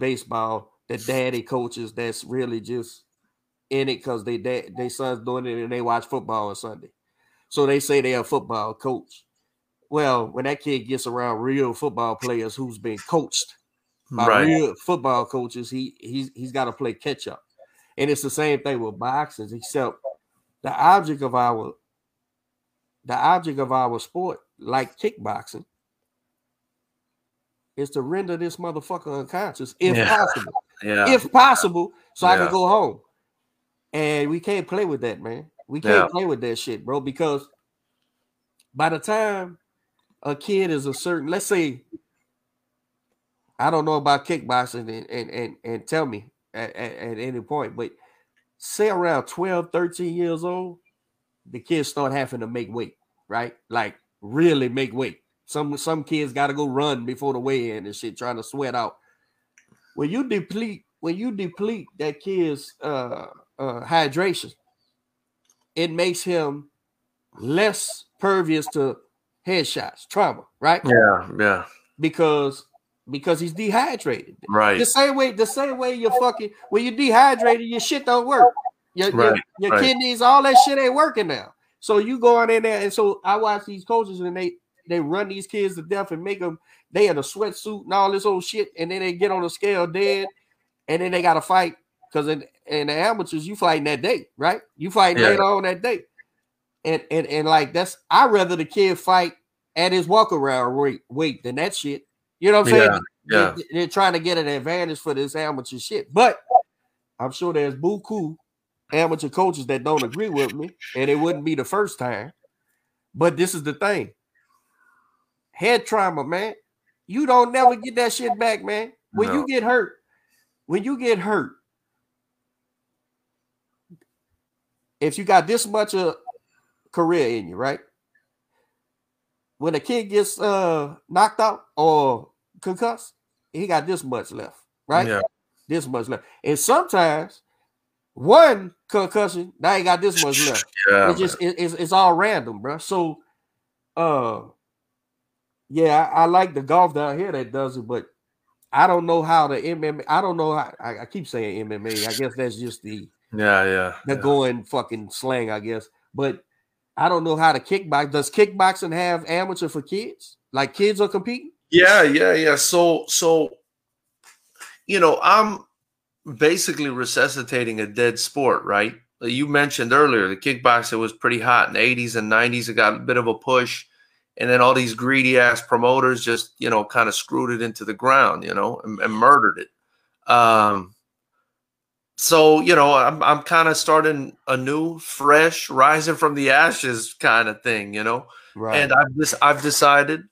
baseball, the daddy coaches that's really just in it because they sons doing it and they watch football on Sunday. So they say they're a football coach. Well, when that kid gets around real football players who's been coached by real football coaches, he's got to play catch up. And it's the same thing with boxers, except the object of our sport, like kickboxing, is to render this motherfucker unconscious if possible. Yeah. If possible, so I can go home. And we can't play with that, man. We can't play with that shit, bro, because by the time a kid is a certain, let's say, I don't know about kickboxing and tell me at any point, but say around 12, 13 years old, the kids start having to make weight, right? Like really make weight. Some kids got to go run before the weigh-in and shit, trying to sweat out. When you deplete that kid's hydration, it makes him less pervious to headshots, trauma, right? Yeah, yeah. Because he's dehydrated. Right. The same way you're fucking, when you're dehydrated, your shit don't work. Your kidneys, all that shit ain't working now. So you go on in there, and so I watch these coaches, and they run these kids to death and make them, they in a sweatsuit and all this old shit, and then they get on the scale dead, and then they got to fight, because in the amateurs, you fighting that day, right? You fighting later on that day. And like, that's, I'd rather the kid fight at his walk-around weight than that shit. You know what I'm saying? Yeah. They're trying to get an advantage for this amateur shit. But I'm sure there's buku amateur coaches that don't agree with me, and it wouldn't be the first time. But this is the thing. Head trauma, man. You don't never get that shit back, man. When you get hurt, if you got this much of career in you, right? When a kid gets knocked out or concussed, he got this much left, right? Yeah. This much left. And sometimes one concussion, now he got this much left. Yeah, it's all random, bro. So, I like the golf down here that does it, but I don't know how the MMA. I don't know. I keep saying MMA. I guess that's just the going fucking slang, I guess. But I don't know how to kickbox. Does kickboxing have amateur for kids? Like kids are competing? Yeah. So, you know, I'm basically resuscitating a dead sport, right? You mentioned earlier the kickboxing was pretty hot in the 80s and 90s. It got a bit of a push. And then all these greedy ass promoters just, you know, kind of screwed it into the ground, you know, and murdered it. So, you know, I'm kind of starting a new, fresh, rising from the ashes kind of thing, you know. Right. And I've decided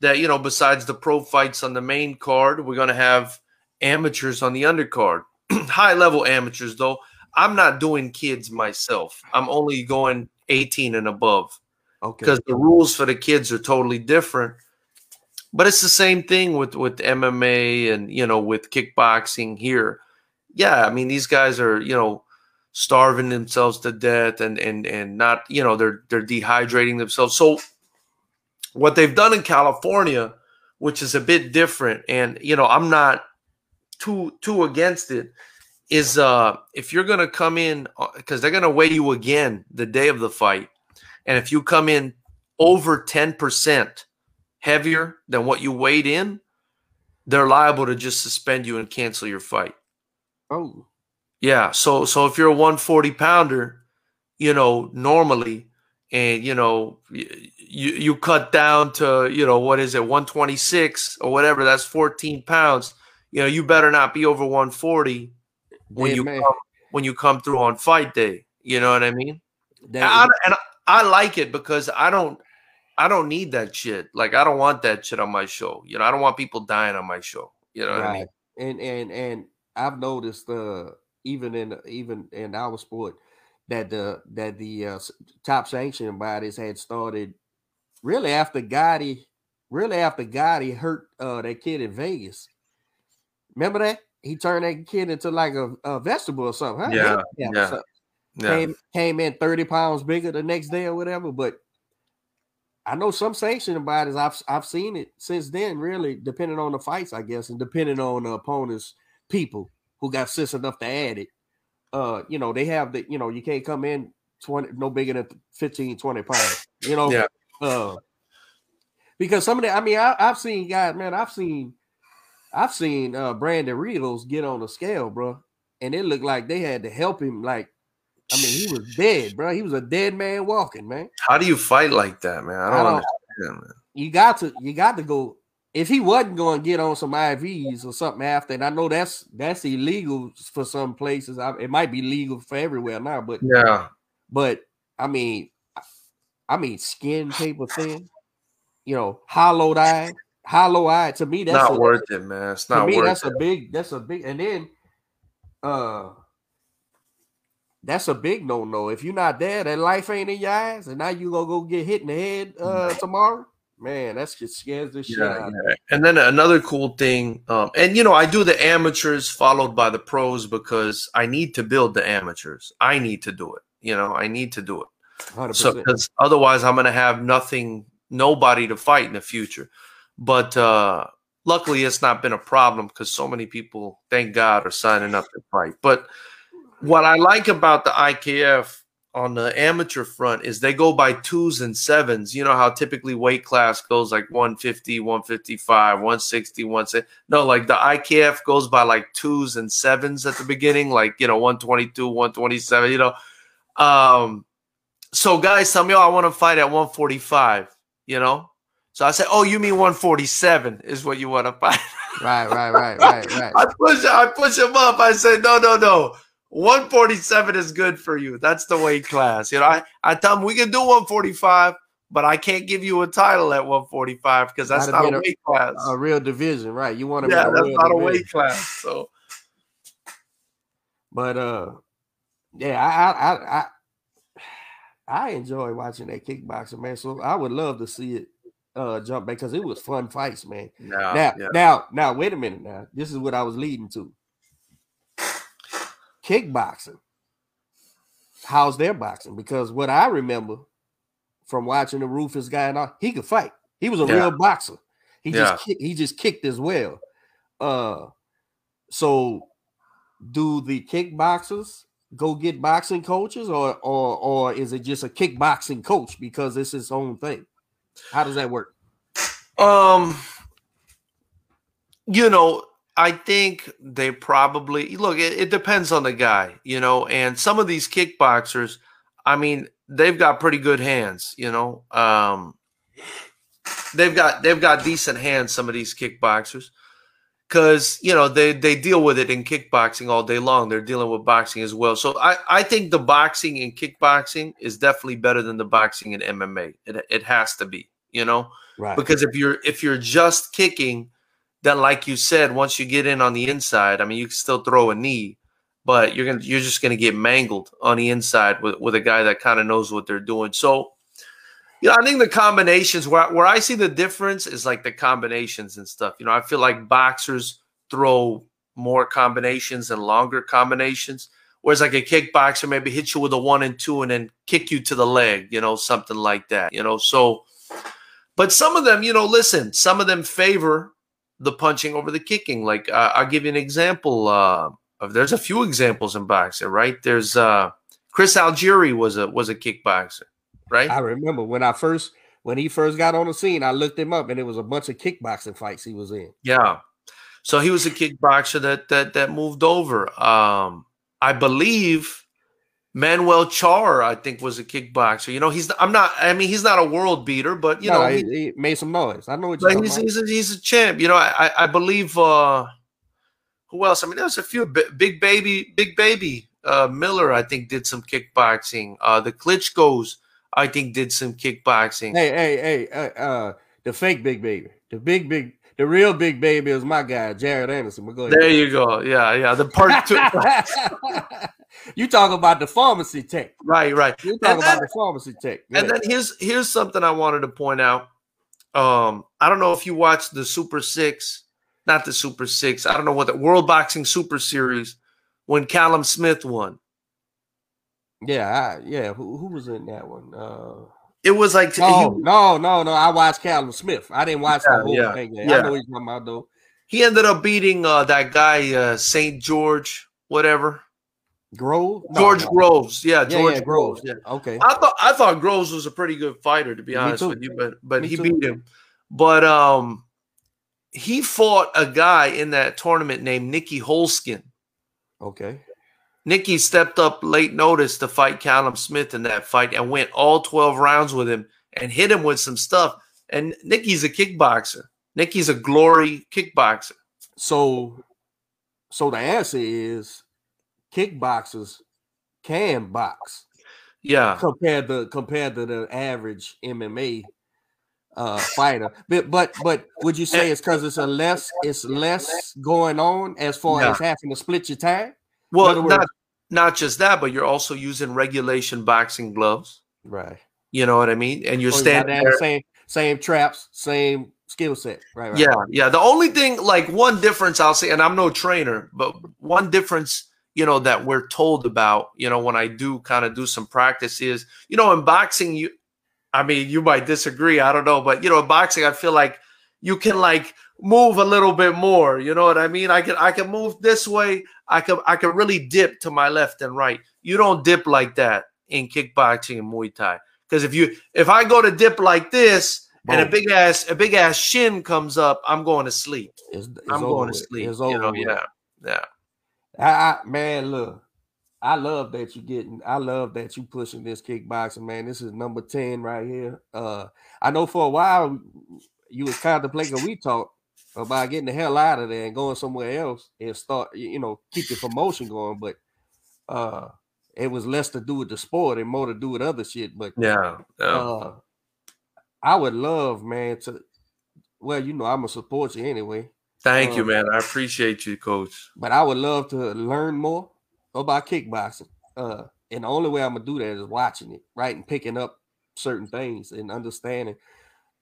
that, you know, besides the pro fights on the main card, we're going to have amateurs on the undercard. High-level amateurs, though. I'm not doing kids myself. I'm only going 18 and above. Okay. Because the rules for the kids are totally different. But it's the same thing with MMA and, you know, with kickboxing here. Yeah, I mean, these guys are, you know, starving themselves to death and not, you know, they're dehydrating themselves. So what they've done in California, which is a bit different, and, you know, I'm not too against it, is if you're going to come in, because they're going to weigh you again the day of the fight, and if you come in over 10% heavier than what you weighed in, they're liable to just suspend you and cancel your fight. Oh, yeah. So if you're a 140 pounder, you know, normally, and you know, you cut down to, you know, what is it, 126 or whatever, that's 14 pounds. You know, you better not be over 140 when you come through on fight day. You know what I mean? And I like it because I don't need that shit. Like, I don't want that shit on my show. You know, I don't want people dying on my show. You know what I mean? And I've noticed even in our sport that the top sanctioning bodies had started really after Gotti hurt that kid in Vegas. Remember that? He turned that kid into like a vegetable or something. Huh? Yeah. Something. Came in 30 pounds bigger the next day or whatever. But I know some sanctioning bodies, I've seen it since then, really, depending on the fights, I guess, and depending on the opponents. People who got sense enough to add it, you know, they have the, you know, you can't come in 20, no bigger than 15, 20 pounds, you know? Yeah. Because some of the, I mean, I've seen guys, man, I've seen Brandon Riddles get on a scale, bro. And it looked like they had to help him. Like, I mean, he was dead, bro. He was a dead man walking, man. How do you fight like that, man? I don't understand, man. You got to go. If he wasn't going to get on some IVs or something after, and I know that's illegal for some places. It might be legal for everywhere now, but yeah. But I mean, skin paper thin, you know, hollow eye. To me, that's not worth it, man. It's not worth it. To me, that's a big, and then. That's a big no-no. If you're not there, that life ain't in your eyes, and now you gonna go get hit in the head tomorrow. Man, that's just scares the shit out of me. And then another cool thing, and you know, I do the amateurs followed by the pros because I need to build the amateurs. I need to do it. You know, I need to do it. 100%. So because otherwise, I'm gonna have nobody to fight in the future. But luckily, it's not been a problem because so many people, thank God, are signing up to fight. But what I like about the IKF on the amateur front is they go by 2s and 7s. You know how typically weight class goes like 150, 155, 160, 170. No, like the IKF goes by like 2s and 7s at the beginning, like, you know, 122, 127, you know. So guys, some of y'all, I want to fight at 145, you know. So I said, oh, you mean 147 is what you want to fight. Right. I push him up. I said, no. 147 is good for you. That's the weight class. You know, I tell them we can do 145, but I can't give you a title at 145 because that's not a weight class. A real division, right? You want to be that's not a weight class. So, but yeah, I enjoy watching that kickboxing, man. So I would love to see it jump back because it was fun fights, man. Now, wait a minute. Now, this is what I was leading to. Kickboxing, how's their boxing? Because what I remember from watching the Rufus guy and all, he could fight. He was a real boxer. He just kicked as well. So do the kickboxers go get boxing coaches, or is it just a kickboxing coach because it's his own thing? How does that work? You know, I think they probably – look, it depends on the guy, you know, and some of these kickboxers, I mean, they've got pretty good hands, you know. They've got decent hands, some of these kickboxers, because, you know, they deal with it in kickboxing all day long. They're dealing with boxing as well. So I think the boxing in kickboxing is definitely better than the boxing in MMA. It has to be, you know, right. Because if you're just kicking – then, like you said, once you get in on the inside, I mean, you can still throw a knee, but you're just gonna get mangled on the inside with a guy that kind of knows what they're doing. So, you know, I think the combinations where I see the difference is like the combinations and stuff. You know, I feel like boxers throw more combinations and longer combinations, whereas like a kickboxer maybe hit you with a 1 and 2 and then kick you to the leg, you know, something like that. You know, so, but some of them, you know, listen, some of them favor the punching over the kicking. Like I'll give you an example. There's a few examples in boxing, right? There's Chris Algieri was a kickboxer, right? I remember when he first got on the scene, I looked him up, and it was a bunch of kickboxing fights he was in. Yeah, so he was a kickboxer that moved over. I believe Manuel Char, I think, was a kickboxer. You know, he's not a world beater, but you know, he made some noise. I know what you're talking about. He's a champ. You know, I believe who else? I mean, there's a few. Big Baby Miller, I think, did some kickboxing. The Klitschko's, I think, did some kickboxing. Hey, the fake Big Baby, the real Big Baby is my guy, Jared Anderson. Go ahead. There you go. Yeah. The part two. You talk about the pharmacy tech. Right. You talk about the pharmacy tech. Yeah. And then here's something I wanted to point out. I don't know if you watched the Super 6, not the Super 6. I don't know what the World Boxing Super Series when Callum Smith won. Yeah, yeah. Who was in that one? It was like no. I watched Callum Smith. I didn't watch the whole thing. Yeah. I know he's talking about though. He ended up beating that guy St. George, whatever. Grove? No, George Groves. Yeah, George Groves. Yeah. Okay. I thought Groves was a pretty good fighter, to be honest with you, but he beat him. But he fought a guy in that tournament named Nicky Holskin. Okay. Nicky stepped up late notice to fight Callum Smith in that fight and went all 12 rounds with him and hit him with some stuff. And Nicky's a kickboxer. Nicky's a Glory kickboxer. So the answer is kickboxers can box. Yeah. Compared to the average MMA fighter. But would you say it's because it's less going on as far as having to split your time? Well, not just that, but you're also using regulation boxing gloves. Right. You know what I mean? And you're standing there. Same traps, same skill set. Right. Yeah. The only thing, like one difference I'll say, and I'm no trainer, but one difference, that we're told about, when I do kind of do some practice is, in boxing, you might disagree, I don't know, but, in boxing, I feel like you can move a little bit more. You know what I mean? I can move this way. I can really dip to my left and right. You don't dip like that in kickboxing and Muay Thai. Because if I go to dip like this and a big ass shin comes up, I'm going to sleep. I'm going to sleep. It's over. Yeah. Man, look, I love that you pushing this kickboxing, man. This is number 10 right here. I know for a while you was contemplating. We talked about getting the hell out of there and going somewhere else and start, keep your promotion going, but it was less to do with the sport and more to do with other shit. But I would love, man, I'm gonna support you anyway. Thank you, man. I appreciate you, Coach. But I would love to learn more about kickboxing. And the only way I'm gonna do that is watching it, right, and picking up certain things and understanding.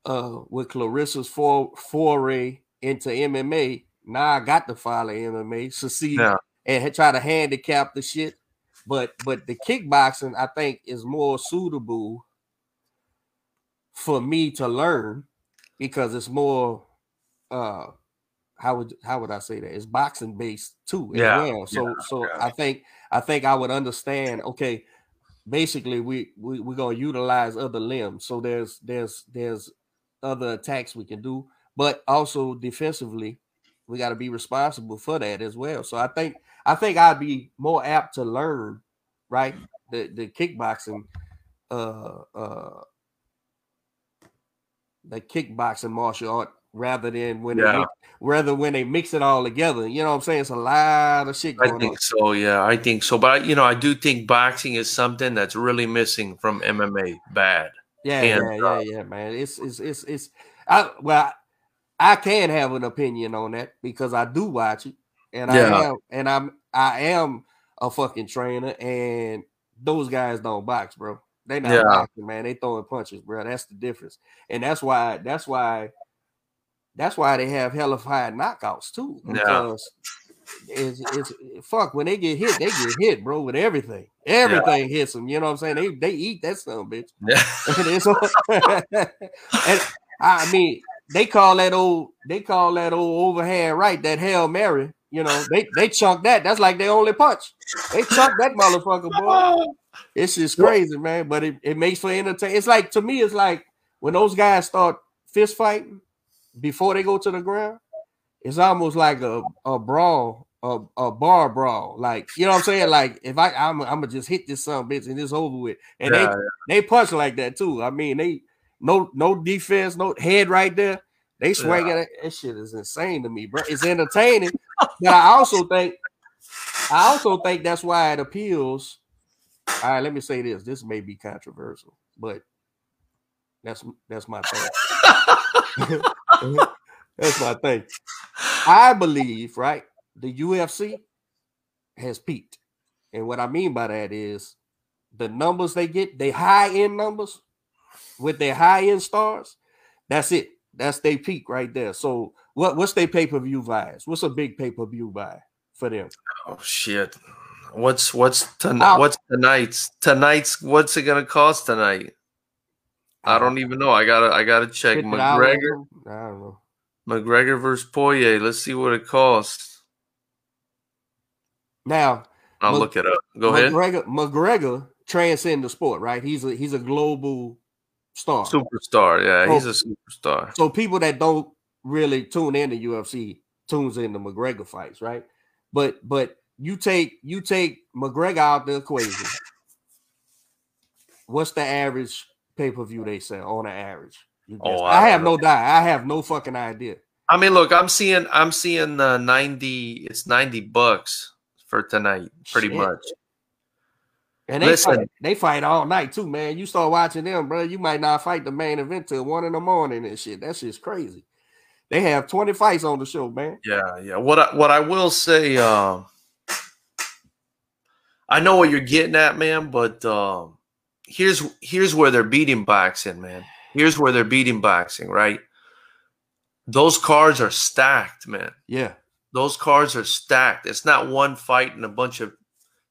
With Clarissa's foray into MMA, now I got to follow MMA, succeed, and try to handicap the shit. But the kickboxing, I think, is more suitable for me to learn because it's more how would I say that? It's boxing based too as well. So I think I would understand. Okay, basically we're gonna utilize other limbs. So there's other attacks we can do, but also defensively, we got to be responsible for that as well. So I think I'd be more apt to learn, right, the kickboxing, martial art rather than when they mix it all together. You know what I'm saying? It's a lot of shit going on. I think so. But I do think boxing is something that's really missing from MMA bad. Man. It's. I can have an opinion on that because I do watch it, and I am a fucking trainer, and those guys don't box, bro. They not boxing, man. They throwing punches, bro. That's the difference, and that's why they have hella high knockouts too. Because it's fuck when they get hit, bro, with everything. Everything hits them. You know what I'm saying? They eat that son, bitch. Yeah. And I mean, they call that old overhand right, that Hail Mary. They chunk that. That's like their only punch. They chunk that motherfucker, boy. It's just crazy, man. But it makes for entertainment. It's like, to me, it's like when those guys start fist fighting before they go to the ground, it's almost like a brawl. A bar brawl, like, you know what I'm saying? Like, if I'm gonna just hit this son of a bitch and it's over with. And they punch like that too. I mean, they no defense, no head right there. They swing at it. That shit is insane to me, bro. It's entertaining, but I also think that's why it appeals. All right, let me say this. This may be controversial, but that's my thing. That's my thing. I believe, right? The UFC has peaked. And what I mean by that is the numbers they get, they high-end numbers with their high-end stars, that's it. That's their peak right there. So what's their pay-per-view buys? What's a big pay-per-view buy for them? Oh, shit. What's tonight's? What's it going to cost tonight? I don't even know. I gotta check. McGregor. I don't know. McGregor versus Poirier. Let's see what it costs. Now, I'll look it up. Go ahead. McGregor transcends the sport, right? He's a global star. Superstar, yeah. He's a superstar. So people that don't really tune in to UFC tunes in to McGregor fights, right? But you take McGregor out the equation. What's the average pay-per-view they sell on an average? I have no fucking idea. I mean, look, I'm seeing $90 for tonight, pretty much. And they fight all night too, man. You start watching them, bro, you might not fight the main event till 1 a.m. and shit. That shit's crazy. They have 20 fights on the show, man. Yeah, yeah. What I will say, I know what you're getting at, man, but here's where they're beating boxing, man. Here's where they're beating boxing, right? Those cards are stacked, man. Yeah. Those cards are stacked. It's not one fight and a bunch of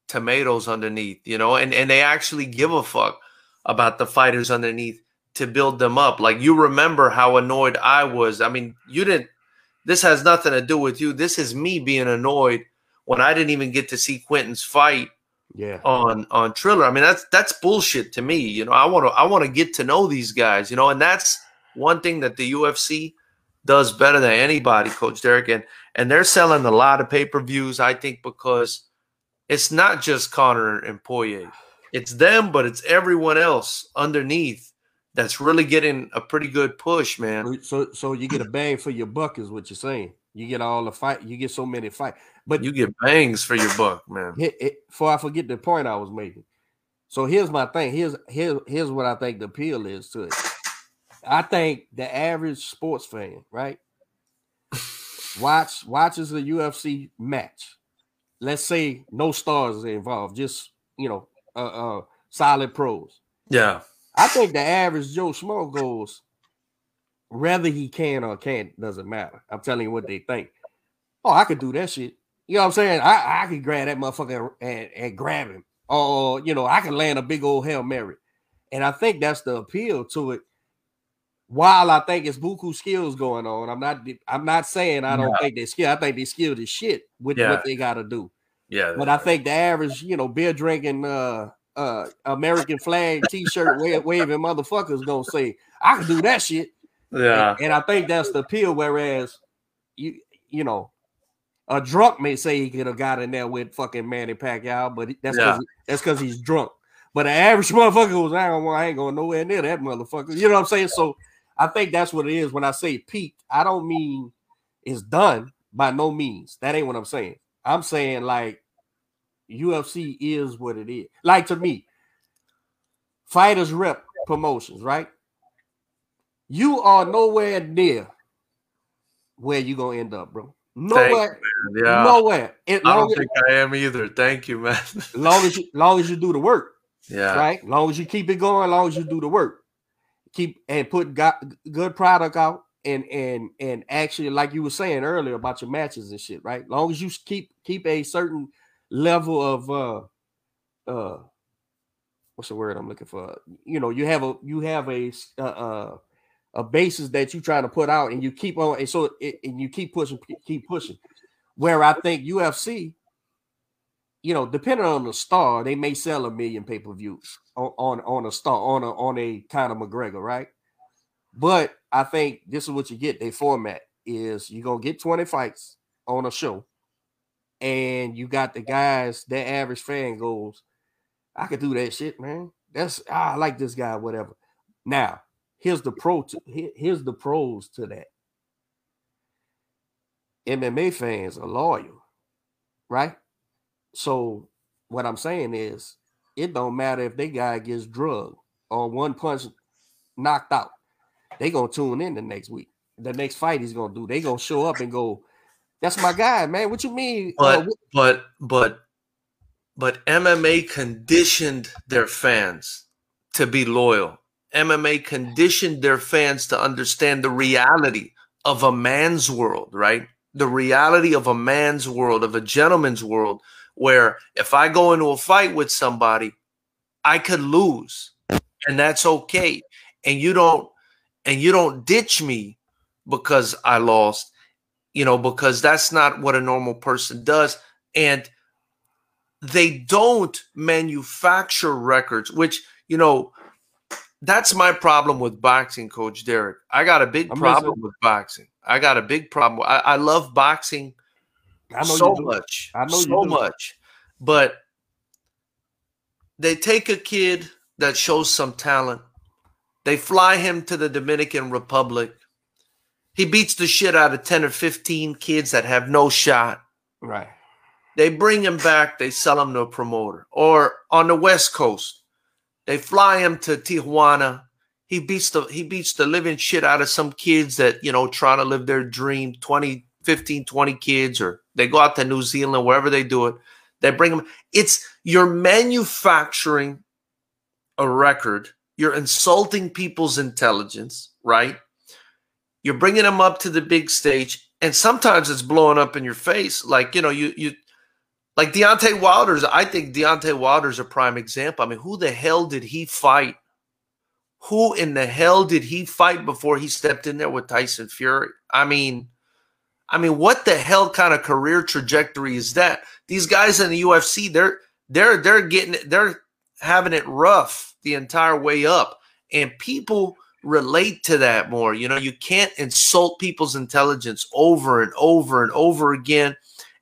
tomatoes underneath, you know, and they actually give a fuck about the fighters underneath to build them up. Like, you remember how annoyed I was. I mean, you didn't – this has nothing to do with you. This is me being annoyed when I didn't even get to see Quentin's fight. Yeah, on Triller. I mean, that's bullshit to me. You know, I want to get to know these guys. You know, and that's one thing that the UFC does better than anybody, Coach Derek. And they're selling a lot of pay-per-views, I think, because it's not just Conor and Poirier. It's them, but it's everyone else underneath that's really getting a pretty good push, man. So you get a bang for your buck is what you're saying. You get all the fight. You get so many fights. But you get bangs for your buck, man. Before I forget the point I was making. So here's my thing. Here's what I think the appeal is to it. I think the average sports fan, right, watches the UFC match. Let's say no stars are involved, just, you know, solid pros. Yeah. I think the average Joe Schmo goes, whether he can or can't, doesn't matter. I'm telling you what they think. Oh, I could do that shit. You know what I'm saying? I could grab that motherfucker and grab him. Or, you know, I can land a big old Hail Mary. And I think that's the appeal to it. While I think it's buku skills going on, I'm not saying I don't think they're skilled. I think they're skilled as shit with what they got to do. Yeah. But I think the average, you know, beer drinking, American flag T-shirt waving motherfuckers gonna say, I can do that shit. Yeah. And I think that's the appeal. Whereas you know, a drunk may say he could have got in there with fucking Manny Pacquiao, but that's because he's drunk. But an average motherfucker was, I ain't going nowhere near that motherfucker. You know what I'm saying? So I think that's what it is when I say peaked. I don't mean it's done by no means. That ain't what I'm saying. I'm saying, like, UFC is what it is. Like, to me, Fighters Rep Promotions, right? You are nowhere near where you going to end up, bro. Nowhere. You, yeah. Nowhere. I don't think I am either. Thank you, man. Long as you do the work. Yeah. Right. Long as you keep it going, long as you do the work, keep and put good product out, and actually, like you were saying earlier about your matches and shit, right? Long as you keep a certain level of what's the word I'm looking for? You know, you have a basis that you're trying to put out, and you keep on, and so you keep pushing. Where I think UFC, you know, depending on the star, they may sell 1 million pay-per-views on a star, on a kind of McGregor, right? But I think this is what you get. Their format is you're going to get 20 fights on a show, and you got the guys, that average fan goes, I could do that shit, man. I like this guy, whatever. Now, here's the pros to that. MMA fans are loyal, right? So what I'm saying is, it don't matter if that guy gets drugged or one punch knocked out. They going to tune in the next week. The next fight he's going to do. They going to show up and go, that's my guy, man. What you mean? But MMA conditioned their fans to be loyal. MMA conditioned their fans to understand the reality of a man's world, right? The reality of a man's world, of a gentleman's world, where if I go into a fight with somebody, I could lose, and that's okay. And you don't ditch me because I lost, you know, because that's not what a normal person does. And they don't manufacture records, which, you know, that's my problem with boxing, Coach Derek. I got a big problem with boxing. I got a big problem. I love boxing so much. I know so much. But they take a kid that shows some talent. They fly him to the Dominican Republic. He beats the shit out of 10 or 15 kids that have no shot. Right. They bring him back. They sell him to a promoter. Or on the West Coast, they fly him to Tijuana. He beats the living shit out of some kids that, you know, trying to live their dream, 15, 20 kids. Or they go out to New Zealand, wherever they do it. They bring them. You're manufacturing a record. You're insulting people's intelligence, right? You're bringing them up to the big stage, and sometimes it's blowing up in your face. Like, you know, you like Deontay Wilder's. I think Deontay Wilder's a prime example. I mean, who the hell did he fight? Who in the hell did he fight before he stepped in there with Tyson Fury? I mean, what the hell kind of career trajectory is that? These guys in the UFC, they're having it rough the entire way up, and people relate to that more. You know, you can't insult people's intelligence over and over and over again.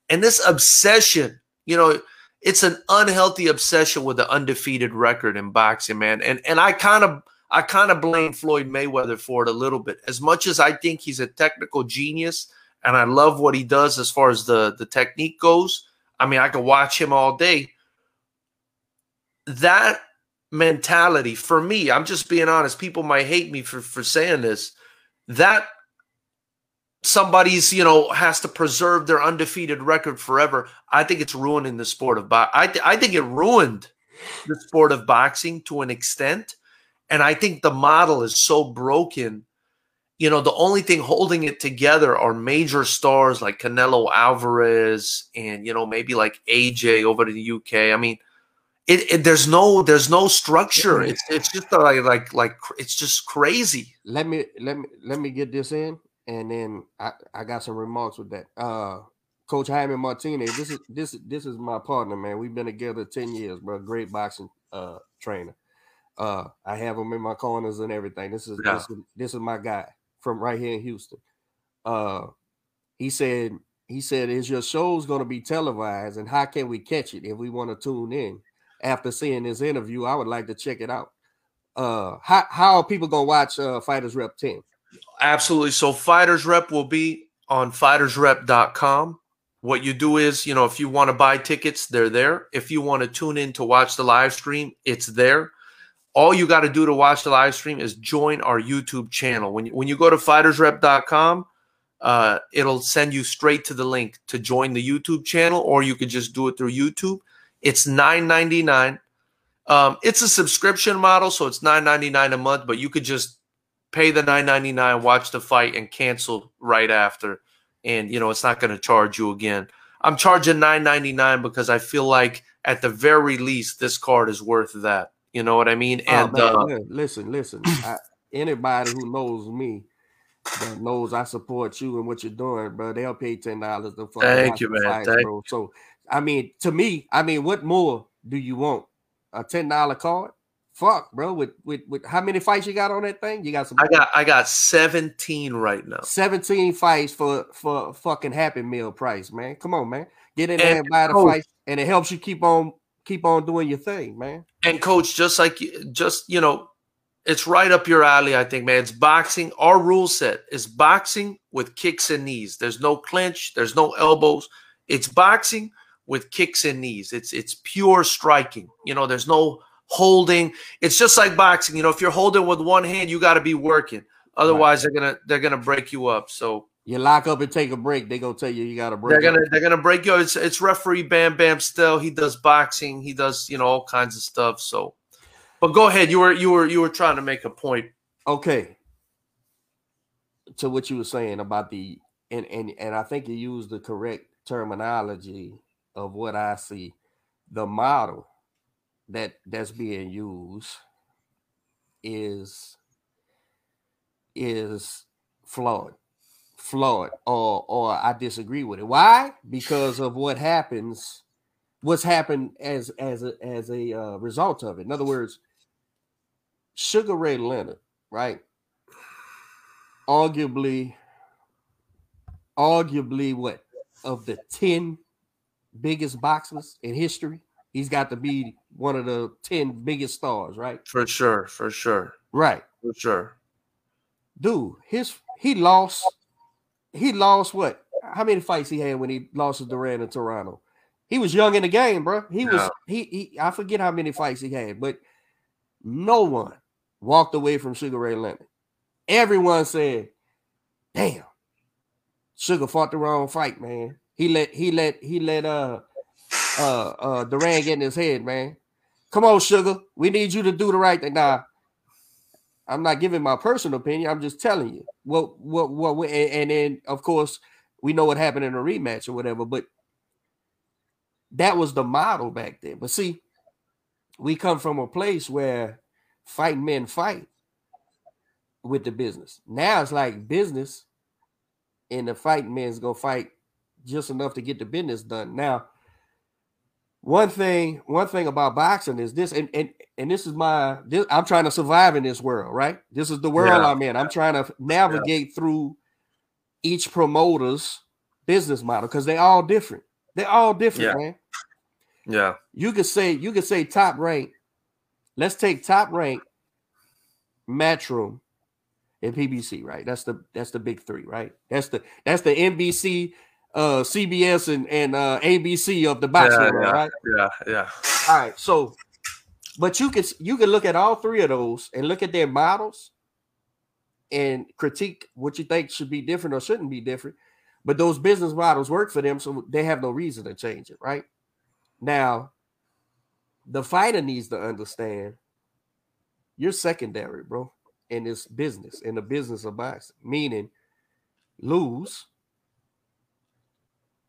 And this obsession, you know, it's an unhealthy obsession with the undefeated record in boxing, man. And I kind of blame Floyd Mayweather for it a little bit. As much as I think he's a technical genius and I love what he does as far as the technique goes, I mean, I could watch him all day. That mentality, for me, I'm just being honest, people might hate me for saying this, that somebody's, you know, has to preserve their undefeated record forever. I think it's ruining the sport of boxing. I think it ruined the sport of boxing to an extent, and I think the model is so broken. You know, the only thing holding it together are major stars like Canelo Alvarez and, you know, maybe like AJ over to the UK. I mean, There's no structure. It's just like it's just crazy. Let me get this in, and then I got some remarks with that. Coach Jaime Martinez, this is my partner, man. We've been together 10 years, bro. Great boxing trainer. I have him in my corners and everything. This is my guy from right here in Houston. He said, "Is your show's going to be televised, and how can we catch it if we want to tune in?" After seeing this interview, I would like to check it out. How are people going to watch Fighters Rep 10? Absolutely. So Fighters Rep will be on fightersrep.com. What you do is, you know, if you want to buy tickets, they're there. If you want to tune in to watch the live stream, it's there. All you got to do to watch the live stream is join our YouTube channel. When you go to fightersrep.com, it'll send you straight to the link to join the YouTube channel, or you could just do it through YouTube. It's $9.99. It's a subscription model, so it's $9.99 a month, but you could just pay the $9.99, watch the fight, and cancel right after. And, you know, it's not going to charge you again. I'm charging $9.99 because I feel like at the very least this card is worth that. You know what I mean? And listen. Anybody who knows me that knows I support you and what you're doing, bro, they'll pay $10 to fucking thank you, man. Fight, thank bro. So I mean, to me, I mean, what more do you want? A $10 card? Fuck, bro. With how many fights you got on that thing? You got some. I got 17 right now. 17 fights for fucking Happy Meal price, man. Come on, man. Get in there and buy the fights, and it helps you keep on doing your thing, man. And Coach, just you know, it's right up your alley. I think, man. It's boxing. Our rule set is boxing with kicks and knees. There's no clinch. There's no elbows. It's boxing with kicks and knees. It's pure striking. You know, there's no holding. It's just like boxing. You know, if you're holding with one hand, you got to be working. Otherwise, right, they're gonna break you up. So you lock up and take a break. They're gonna tell you you got to break. They're gonna break you up. It's referee Bam Bam Still. He does boxing. He does, you know, all kinds of stuff. So, but go ahead. You were trying to make a point. Okay. To what you were saying about the and I think you used the correct terminology of what I see, the model that's being used is flawed, or I disagree with it. Why? Because of what happens what's happened as a result of it. In other words, Sugar Ray Leonard, right? Arguably what? Of the 10 biggest boxers in history, he's got to be one of the 10 biggest stars, right? For sure. Right. For sure. Dude, he lost what? How many fights he had when he lost to Duran in Toronto? He was young in the game, bro. I forget how many fights he had, but no one walked away from Sugar Ray Leonard. Everyone said, damn, Sugar fought the wrong fight, man. He let Duran get in his head, man. Come on, Sugar. We need you to do the right thing. Nah, I'm not giving my personal opinion. I'm just telling you what and then, of course, we know what happened in a rematch or whatever, but that was the model back then. But see, we come from a place where fighting men fight with the business. Now it's like business and the fighting men's going to fight just enough to get the business done. Now, one thing about boxing is this, and this is I'm trying to survive in this world, right? This is the world I'm in. I'm trying to navigate through each promoter's business model because they're all different. Man. Yeah. You could say Top Rank. Let's take Top Rank, Matchroom, and PBC, right? That's the big three, right? That's the NBC, CBS, and ABC of the boxing world, right? Yeah. All right. So, but you could look at all three of those and look at their models and critique what you think should be different or shouldn't be different. But those business models work for them, so they have no reason to change it, right? Now, the fighter needs to understand you're secondary, bro, in this business, in the business of boxing. Meaning, lose,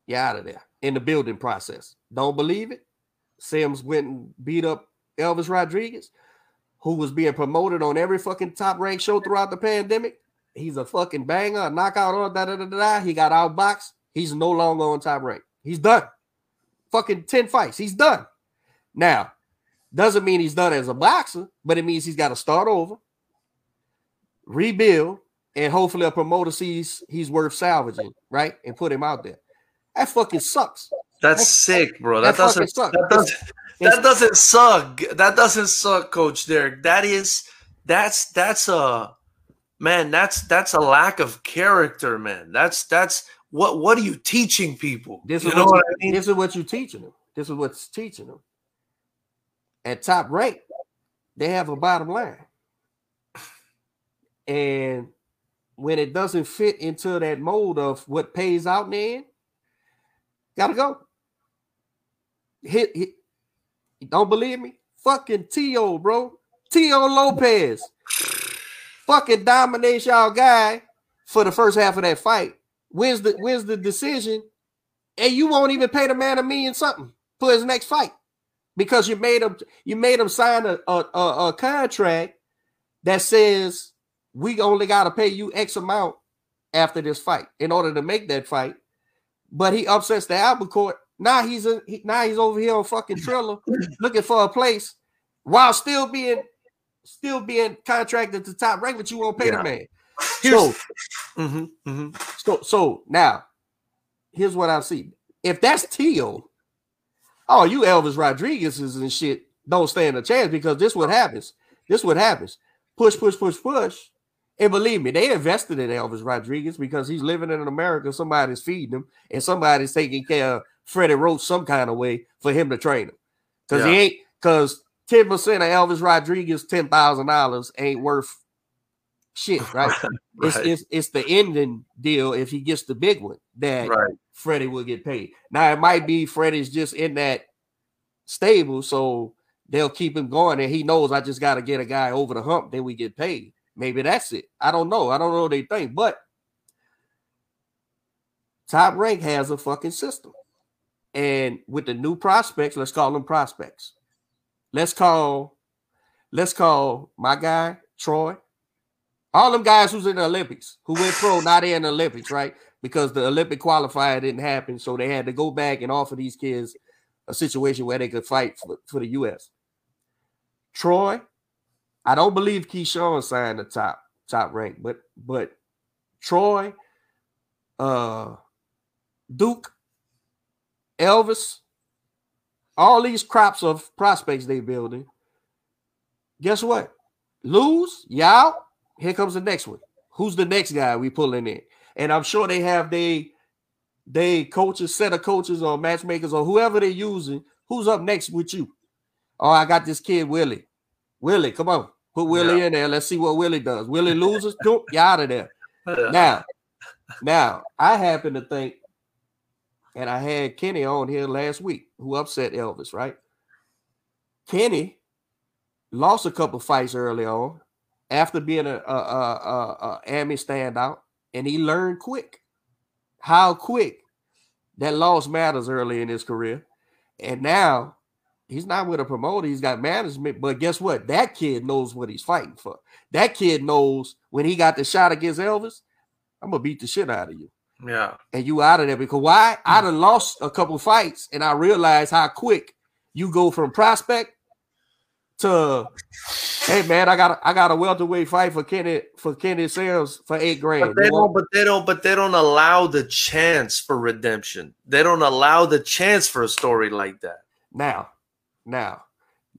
you're out of there in the building process. Don't believe it? Sims went and beat up Elvis Rodriguez, who was being promoted on every fucking top-ranked show throughout the pandemic. He's a fucking banger, a knockout, on da-da-da-da. He got outboxed. He's no longer on Top Rank. He's done. Fucking 10 fights. He's done. Now, doesn't mean he's done as a boxer, but it means he's got to start over, rebuild, and hopefully a promoter sees he's worth salvaging, right? And put him out there. That fucking sucks. That's sick, bro. That doesn't suck. That doesn't suck, Coach Derek. That's a lack of character, man. That's what are you teaching people? This is what you're teaching them. This is what's teaching them. At Top Rank, they have a bottom line. And when it doesn't fit into that mold of what pays out in the end, gotta go. Hit. Don't believe me? Fucking T.O., bro. T.O. Lopez. Fucking dominates y'all guy for the first half of that fight. Wins the decision, and you won't even pay the man $1 million something for his next fight because you made him sign a contract that says we only gotta pay you X amount after this fight in order to make that fight. But he upsets the apple cart. Now he's over here on fucking Triller looking for a place while still being contracted to Top Rank, but you won't pay the man. So now here's what I see. If that's T.O., oh, you Elvis Rodriguez's and shit don't stand a chance because this is what happens. Push. And believe me, they invested in Elvis Rodriguez because he's living in America. Somebody's feeding him and somebody's taking care of Freddie Roach some kind of way for him to train him. Because he ain't, 10% of Elvis Rodriguez's $10,000 ain't worth shit, right? Right. It's the ending deal if he gets the big one that Freddie will get paid. Now, it might be Freddie's just in that stable, so they'll keep him going, and he knows I just got to get a guy over the hump, then we get paid. Maybe that's it. I don't know what they think, but Top Rank has a fucking system. And with the new prospects, let's call them prospects. Let's call my guy, Troy. All them guys who's in the Olympics, who went pro, now they're in the Olympics, right? Because the Olympic qualifier didn't happen, so they had to go back and offer these kids a situation where they could fight for the U.S. Troy, I don't believe Keyshawn signed the top rank, but Troy, Duke, Elvis, all these crops of prospects they building. Guess what? Lose, y'all. Here comes the next one. Who's the next guy we pulling in? And I'm sure they have they coaches, set of coaches or matchmakers or whoever they're using. Who's up next with you? Oh, I got this kid, Willie. Willie, come on. Put Willie in there. Let's see what Willie does. Willie loses? You out of there. Yeah. Now, I happen to think, and I had Kenny on here last week, who upset Elvis, right? Kenny lost a couple fights early on after being a Army standout, and he learned quick. How quick that loss matters early in his career. And now he's not with a promoter. He's got management. But guess what? That kid knows what he's fighting for. That kid knows when he got the shot against Elvis, I'm going to beat the shit out of you. Yeah. And you out of there. Because why? I done lost a couple fights, and I realized how quick you go from prospect to, hey man, I got a welterweight fight for Kenny Sales for $8,000. But they don't allow the chance for redemption. They don't allow the chance for a story like that. Now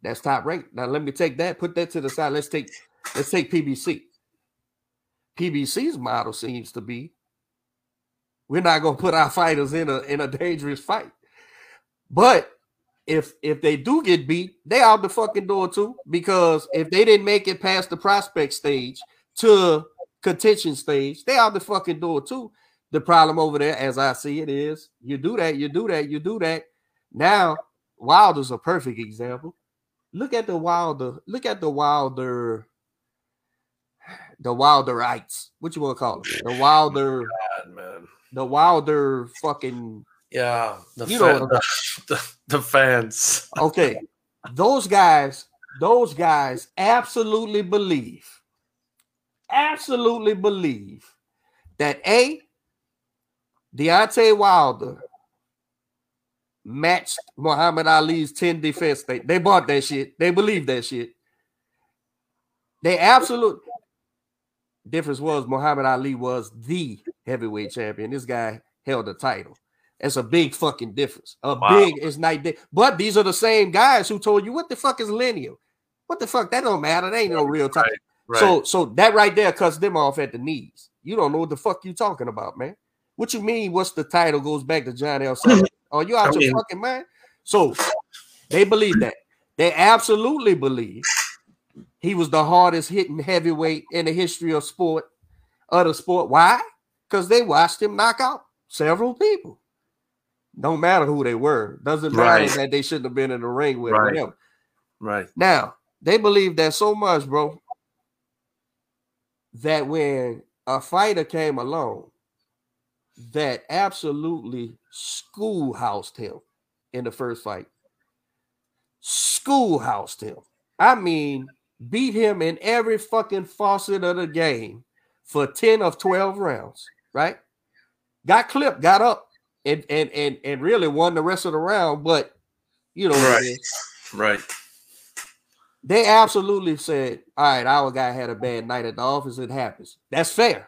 that's top rank. Now let me take that, put that to the side. Let's take PBC. PBC's model seems to be we're not gonna put our fighters in a dangerous fight, but if they do get beat, they out the fucking door too, because if they didn't make it past the prospect stage to contention stage, they out the fucking door too. The problem over there, as I see it, is you do that. Now Wilder's a perfect example. Look at the Wilderites. What you want to call them? The Wilder fucking. Yeah, the fans. Okay, those guys absolutely believe that Deontay Wilder matched Muhammad Ali's 10 defense state. They bought that shit. They believe that shit. They absolute difference was Muhammad Ali was the heavyweight champion. This guy held the title. That's a big fucking difference. It's night day. But these are the same guys who told you, what the fuck is lineal? What the fuck? That don't matter. They ain't no real time. Right. So that right there cuts them off at the knees. You don't know what the fuck you talking about, man. What you mean? What's the title goes back to John L. Sullivan? Oh, you out your fucking mind? So they believe that. They absolutely believe he was the hardest hitting heavyweight in the history of sport. Other sport. Why? Because they watched him knock out several people. Don't matter who they were. Doesn't matter that they shouldn't have been in the ring with him. Right. Now, they believe that so much, bro, that when a fighter came along that absolutely schoolhoused him in the first fight. Schoolhoused him. I mean, beat him in every fucking facet of the game for 10 of 12 rounds, right? Got clipped, got up. And really won the rest of the round, but you know what I mean? Right. They absolutely said, all right, our guy had a bad night at the office. It happens. That's fair.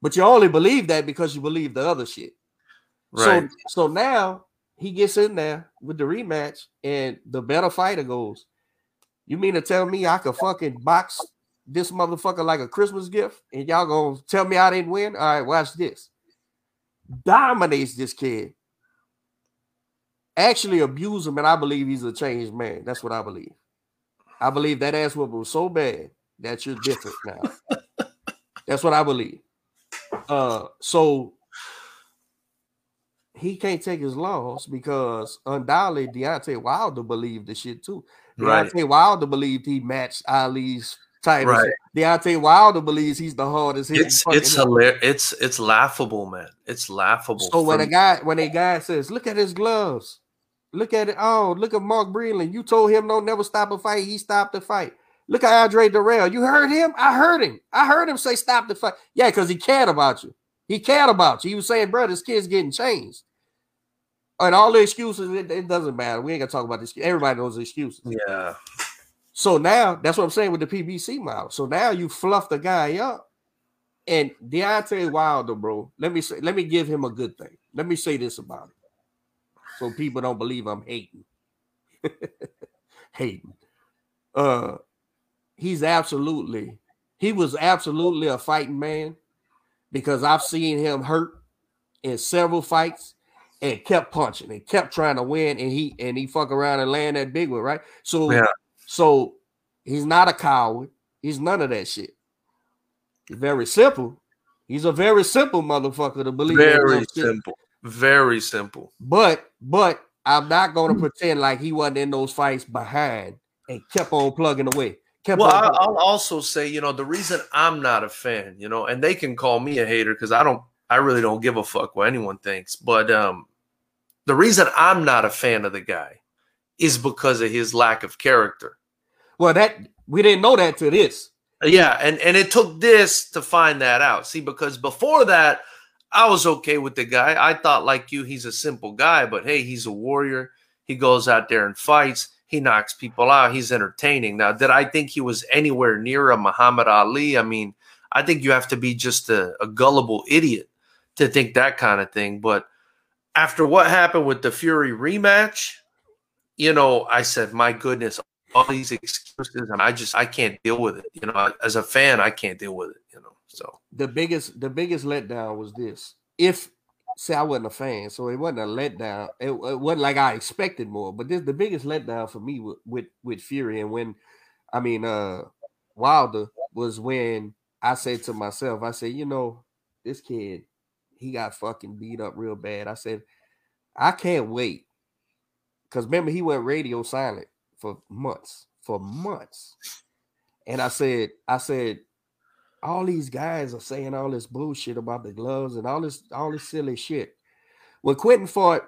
But you only believe that because you believe the other shit. Right. So now he gets in there with the rematch, and the better fighter goes, you mean to tell me I could fucking box this motherfucker like a Christmas gift, and y'all gonna tell me I didn't win? All right, watch this. Dominates this kid, actually abuse him, and I believe he's a changed man. That's what I believe. I believe that ass whooping was so bad that you're different now. That's what I believe. So he can't take his loss because undoubtedly Deontay Wilder believed the shit too. Deontay Wilder believed he matched Ali's title. Right. Deontay Wilder believes he's the hardest hit. It's hilarious. It's laughable, man. It's laughable. So when a guy says, "Look at his gloves, look at it," oh, look at Mark Breland. You told him don't never stop a fight. He stopped the fight. Look at Andre Durrell. You heard him. I heard him say stop the fight. Yeah, because he cared about you. He was saying, "Bro, this kid's getting changed." And all the excuses, it doesn't matter. We ain't gonna talk about this. Everybody knows the excuses. Yeah. So now that's what I'm saying with the PBC model. So now you fluff the guy up, and Deontay Wilder, bro. Let me give him a good thing. Let me say this about him, so people don't believe I'm hating. Hating. He was absolutely a fighting man, because I've seen him hurt in several fights. And kept punching and kept trying to win, and he fuck around and land that big one, right? So, yeah. So he's not a coward. He's none of that shit. He's very simple. He's a very simple motherfucker to believe. Very simple. Shit. Very simple. But I'm not going to pretend like he wasn't in those fights behind and kept on plugging away. I'll also say, you know, the reason I'm not a fan, you know, and they can call me a hater because I really don't give a fuck what anyone thinks. But the reason I'm not a fan of the guy is because of his lack of character. Well, that we didn't know that till this. Yeah, and it took this to find that out. See, because before that, I was okay with the guy. I thought, like you, he's a simple guy, but hey, he's a warrior. He goes out there and fights. He knocks people out. He's entertaining. Now, did I think he was anywhere near a Muhammad Ali? I mean, I think you have to be just a gullible idiot to think that kind of thing. But after what happened with the Fury rematch, you know, I said, my goodness, all these excuses, and I can't deal with it. You know, as a fan, I can't deal with it, you know. So the biggest letdown was this. I wasn't a fan, so it wasn't a letdown. It wasn't like I expected more, but the biggest letdown for me with Fury and Wilder was when I said to myself, I said, you know, this kid, he got fucking beat up real bad. I said, I can't wait. Because remember, he went radio silent for months. And I said, all these guys are saying all this bullshit about the gloves and all this silly shit. When Quentin fought,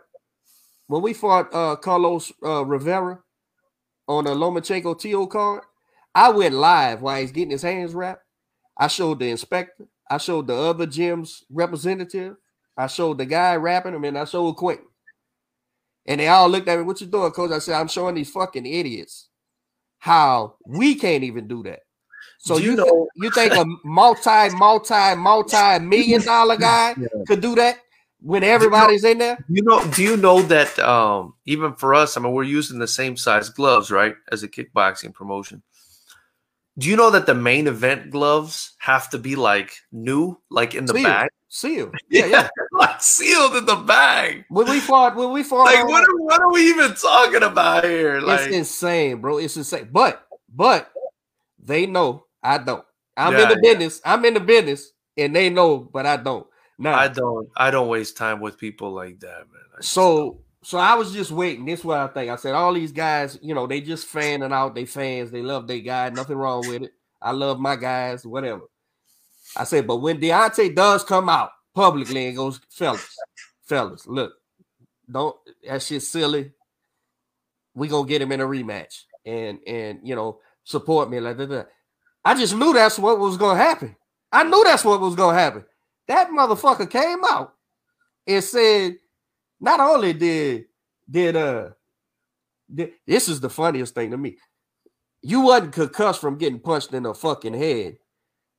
when we fought Carlos Rivera on a Lomachenko TO card, I went live while he's getting his hands wrapped. I showed the inspector. I showed the other gym's representative. I showed the guy rapping him, and I showed Quentin. And they all looked at me, what you doing, coach? I said, I'm showing these fucking idiots how we can't even do that. So you think a multi-million-dollar guy could do that when everybody's in there? Do you know that even for us, I mean, we're using the same size gloves, right, as a kickboxing promotion. Do you know that the main event gloves have to be like new, like in the bag? Sealed. Yeah. Like sealed in the bag. When we fought. Like, what are we even talking about here? Like, it's insane, bro. It's insane. But they know I don't. I'm in the business. I'm in the business, and they know, but I don't. Now, I don't waste time with people like that, man. So I was just waiting. This is what I think. I said, all these guys, you know, they just fanning out. They fans. They love their guy. Nothing wrong with it. I love my guys, whatever. I said, but when Deontay does come out publicly and goes, fellas, look, don't, that shit's silly. We gonna get him in a rematch and you know, support me like that. I just knew that's what was gonna happen. That motherfucker came out and said, not only did this is the funniest thing to me. You wasn't concussed from getting punched in the fucking head.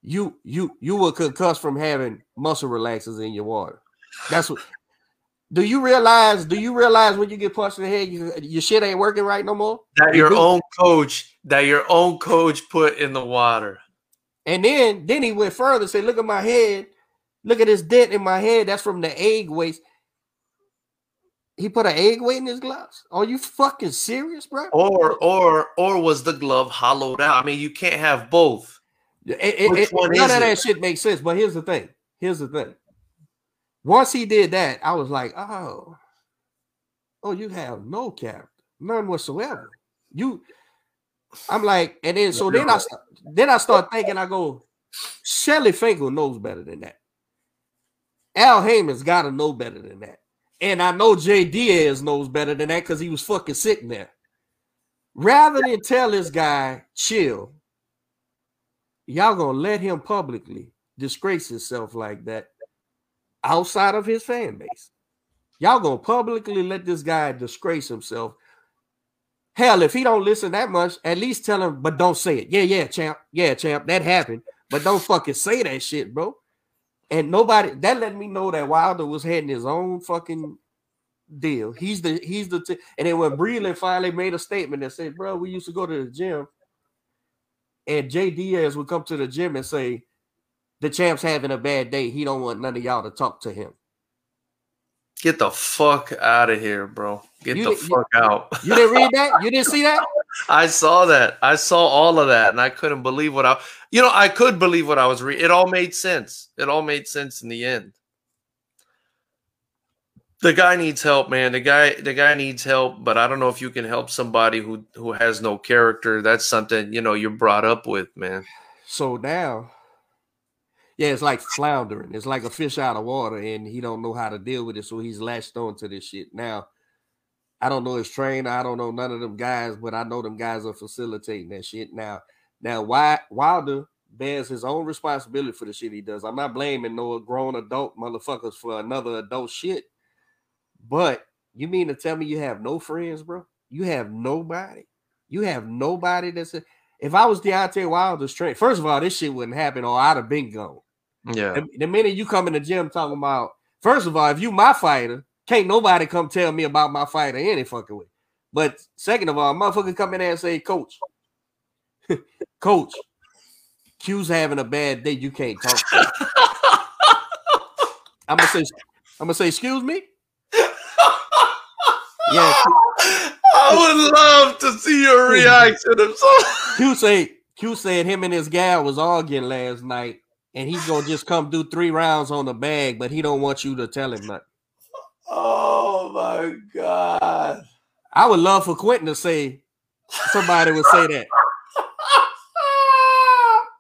You were concussed from having muscle relaxers in your water. That's what. Do you realize when you get punched in the head, your shit ain't working right no more? That your own coach put in the water. And then he went further and said, look at my head. Look at this dent in my head. That's from the egg waste. He put an egg weight in his gloves. Are you fucking serious, bro? Or was the glove hollowed out? I mean, you can't have both. None of that shit makes sense. But here's the thing. Once he did that, I was like, oh, you have no character, none whatsoever. I'm like, and then so then I start thinking. I go, Shelly Finkel knows better than that. Al Heyman's got to know better than that. And I know Jay Diaz knows better than that because he was fucking sitting there. Rather than tell this guy, chill, y'all gonna let him publicly disgrace himself like that outside of his fan base. Y'all gonna publicly let this guy disgrace himself. Hell, if he don't listen that much, at least tell him, but don't say it. Yeah, champ, that happened. But don't fucking say that shit, bro. And nobody, that let me know that Wilder was heading his own fucking deal. He's the and then when Breland finally made a statement that said, bro, we used to go to the gym, and Jay Diaz would come to the gym and say, the champ's having a bad day. He don't want none of y'all to talk to him. Get the fuck out of here, bro. Get the fuck out. You didn't read that? You didn't see that? I saw that. I saw all of that, and I couldn't believe what I could believe what I was reading. It all made sense. It all made sense in the end. The guy needs help, man. The guy needs help, but I don't know if you can help somebody who has no character. That's something, you're brought up with, man. So now, yeah, it's like floundering. It's like a fish out of water, and he don't know how to deal with it, so he's latched on to this shit. Now, I don't know his trainer. I don't know none of them guys, but I know them guys are facilitating that shit. Now, Wilder bears his own responsibility for the shit he does. I'm not blaming no grown adult motherfuckers for another adult shit. But you mean to tell me you have no friends, bro? You have nobody. You have nobody that's a, if I was Deontay Wilder's trainer, first of all, this shit wouldn't happen or I'd have been gone. Yeah. The minute you come in the gym talking about, first of all, if you my fighter, can't nobody come tell me about my fighter any fucking way. But second of all, motherfucker come in there and say, Coach, Q's having a bad day. You can't talk to him. I'm gonna say, excuse me. Yeah, I would love to see your reaction. Q said him and his gal was arguing last night, and he's gonna just come do 3 rounds on the bag, but he don't want you to tell him nothing. Oh my God! I would love for Quentin to say somebody would say that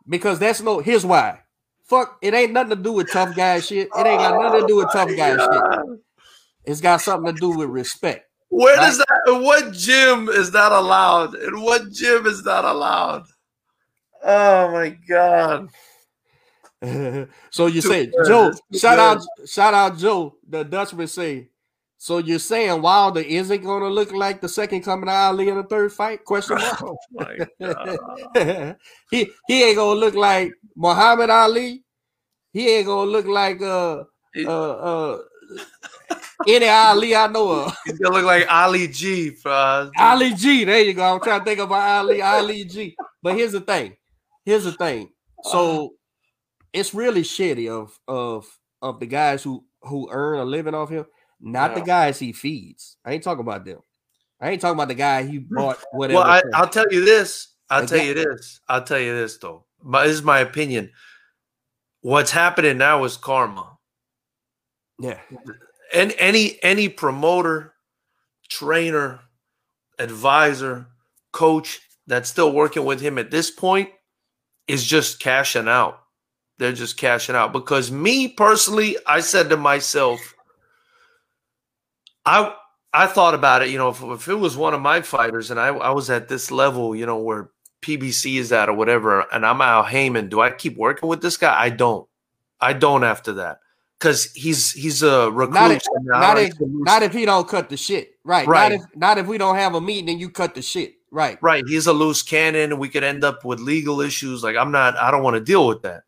because that's no. Here's why. Fuck, it ain't nothing to do with tough guy shit. It ain't got nothing to do with tough guy shit. It's got something to do with respect. Where does that? In what gym is that allowed? In what gym is that allowed? Oh my God! So you say, Joe? Shout out, Joe. The Dutchman say. So you're saying Wilder isn't going to look like the second coming of Ali in the third fight? Question mark. Oh my God. He ain't gonna look like Muhammad Ali. He ain't gonna look like any Ali I know of. He's gonna look like Ali G. Ali G. There you go. I'm trying to think about Ali G. But here's the thing. So it's really shitty of the guys who earn a living off him, not the guys he feeds. I ain't talking about them. I ain't talking about the guy he bought whatever. Well, I'll tell you this. I'll tell you this though. This is my opinion. What's happening now is karma. Yeah. And any promoter, trainer, advisor, coach that's still working with him at this point is just cashing out. They're just cashing out. Because me personally, I said to myself, I thought about it, if it was one of my fighters and I was at this level, where PBC is at or whatever, and I'm Al Heyman, do I keep working with this guy? I don't after that. Because he's a recluse. Not if he don't cut the shit. Right. Not if we don't have a meeting and you cut the shit. Right. He's a loose cannon, and we could end up with legal issues. Like I don't want to deal with that.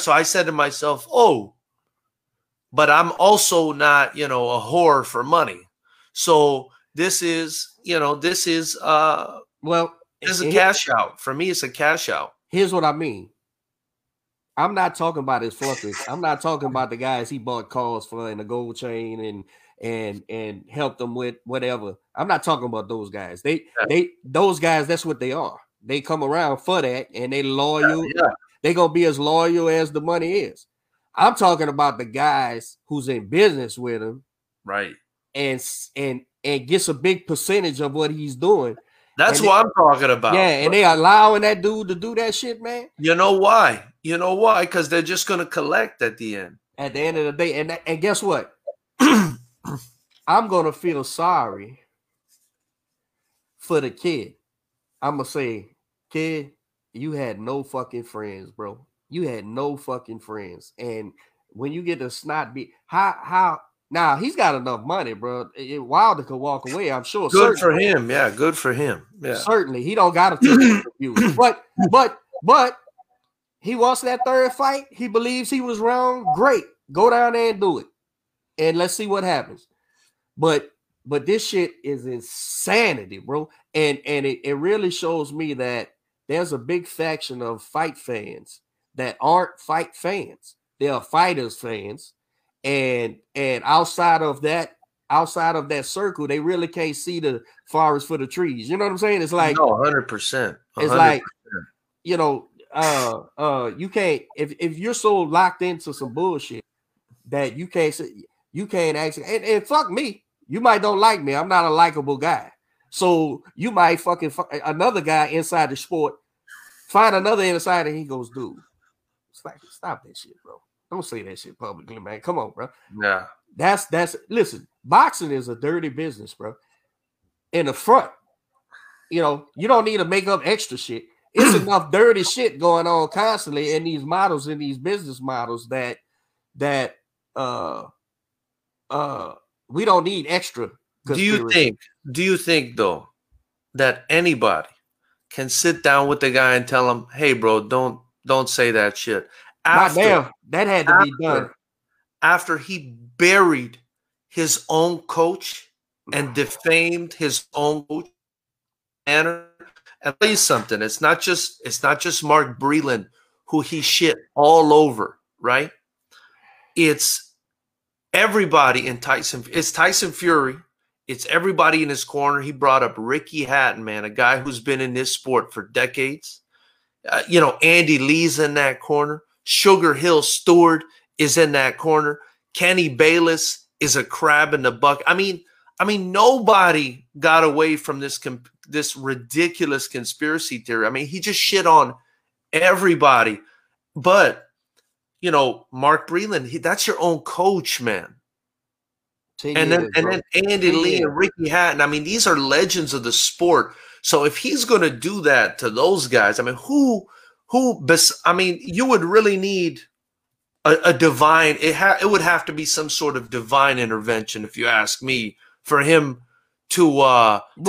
So I said to myself, but I'm also not, a whore for money. So this is a cash out. For me, it's a cash out. Here's what I mean. I'm not talking about his fortress. I'm not talking about the guys he bought cars for and the gold chain and helped them with whatever. I'm not talking about those guys. Those guys, that's what they are. They come around for that and they loyal. Yeah. They gonna be as loyal as the money is. I'm talking about the guys who's in business with him, right? And gets a big percentage of what he's doing. That's what I'm talking about. Yeah, and they allowing that dude to do that shit, man. You know why? Because they're just going to collect at the end. At the end of the day. And guess what? I'm going to feel sorry for the kid. I'm going to say, kid, you had no fucking friends, bro. You had no fucking friends. And when you get to snot beat, how Now, he's got enough money, bro. Wilder could walk away, I'm sure. Good for him. Yeah, good for him. Yeah. Certainly. He don't got to review. But he wants that third fight. He believes he was wrong. Great. Go down there and do it. And let's see what happens. But this shit is insanity, bro. And it really shows me that there's a big faction of fight fans that aren't fight fans. They are fighters fans. And outside of that circle, they really can't see the forest for the trees. You know what I'm saying? It's like 100%. It's like, you know, you can't, if you're so locked into some bullshit that you can't actually, and fuck me, you might don't like me. I'm not a likable guy. So you might fucking another guy inside the sport, find another insider, and he goes, dude, it's like, stop that shit, bro. Don't say that shit publicly, man. Come on, bro. Nah. That's listen, boxing is a dirty business, bro. In the front, you know, you don't need to make up extra shit. It's enough dirty shit going on constantly in these models, in these business models that we don't need extra. Do you think though that anybody can sit down with the guy and tell him, hey, bro, don't say that shit? Damn, that had to be done. After he buried his own coach and defamed his own coach, and I'll tell you something, it's not just Mark Breland who he shit all over, right? It's everybody in Tyson. It's Tyson Fury. It's everybody in his corner. He brought up Ricky Hatton, man, a guy who's been in this sport for decades. You know, Andy Lee's in that corner. Sugar Hill Stewart is in that corner. Kenny Bayless is a crab in the bucket. I mean, nobody got away from this ridiculous conspiracy theory. I mean, he just shit on everybody. But, you know, Mark Breland, that's your own coach, man. And then Andy Lee and Ricky Hatton. I mean, these are legends of the sport. So if he's going to do that to those guys, I mean, you would really need a divine. It would have to be some sort of divine intervention, if you ask me, for him to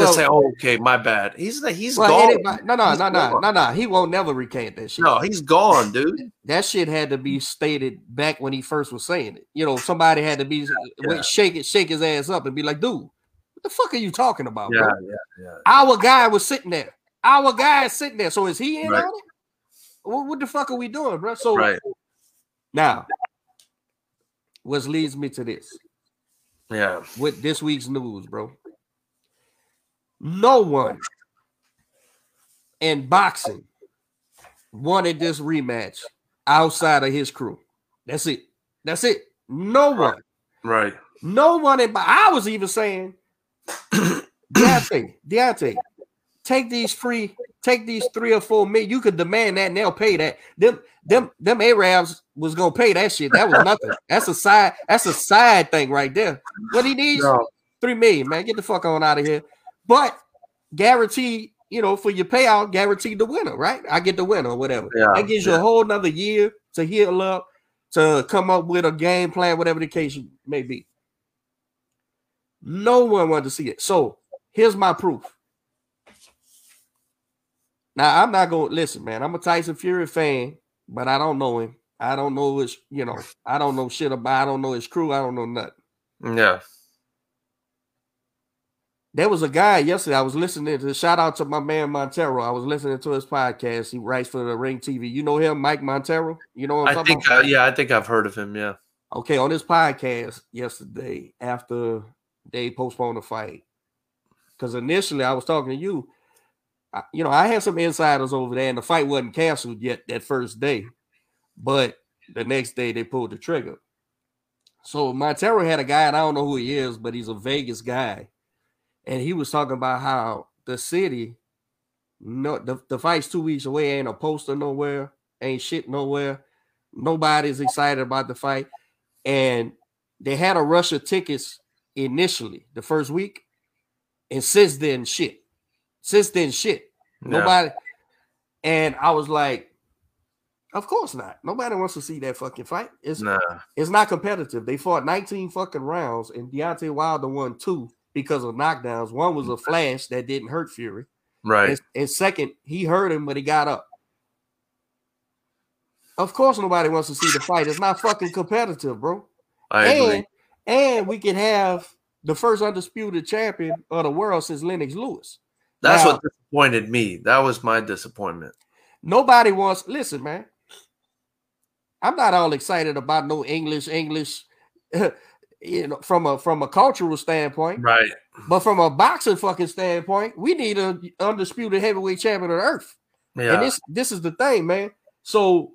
say, "Oh, okay, my bad." He's gone. No. He won't never recant that shit. No, he's gone, dude. That shit had to be stated back when he first was saying it. You know, somebody had to be shake his ass up and be like, "Dude, what the fuck are you talking about?" Yeah, bro? Yeah. Our guy was sitting there. Our guy is sitting there. So is he in on it? What the fuck are we doing, bro? So now, which leads me to this. Yeah. With this week's news, bro. No one in boxing wanted this rematch outside of his crew. That's it. No one. Right. No one in boxing. I was even saying, Deontay, take these 3 or 4 million. You could demand that and they'll pay that. Them Arabs was gonna pay that shit. That was nothing. That's a side thing right there. What he needs? No. 3 million, man. Get the fuck on out of here. But guaranteed, you know, for your payout, guaranteed the winner, right? I get the winner or whatever. Yeah, that gives you a whole nother year to heal up, to come up with a game plan, whatever the case may be. No one wanted to see it. So here's my proof. Now, I'm not going to listen, man. I'm a Tyson Fury fan, but I don't know him. I don't know his, you know, I don't know shit about, I don't know his crew. I don't know nothing. Yeah. There was a guy yesterday I was listening to. Shout out to my man Montero. I was listening to his podcast. He writes for the Ring TV. You know him, Mike Montero? You know what I'm talking about? Yeah, I think I've heard of him, yeah. Okay, on his podcast yesterday after they postponed the fight, because initially I was talking to you. You know, I had some insiders over there, and the fight wasn't canceled yet that first day, but the next day they pulled the trigger. So Montero had a guy, and I don't know who he is, but he's a Vegas guy, and he was talking about how the city, no, the fight's 2 weeks away, ain't a poster nowhere, ain't shit nowhere, nobody's excited about the fight, and they had a rush of tickets initially the first week, and since then, shit. Nobody. And I was like, Of course not. Nobody wants to see that fucking fight. It's not competitive. They fought 19 fucking rounds, and Deontay Wilder won 2 because of knockdowns. One was a flash that didn't hurt Fury. Right. And second, he hurt him, but he got up. Of course nobody wants to see the fight. It's not fucking competitive, bro. I agree. And we can have the first undisputed champion of the world since Lennox Lewis. That's now, what disappointed me. That was my disappointment. Nobody wants... Listen, man. I'm not all excited about no English, you know, from a cultural standpoint. Right. But from a boxing fucking standpoint, we need an undisputed heavyweight champion of the earth. Yeah. And this is the thing, man. So...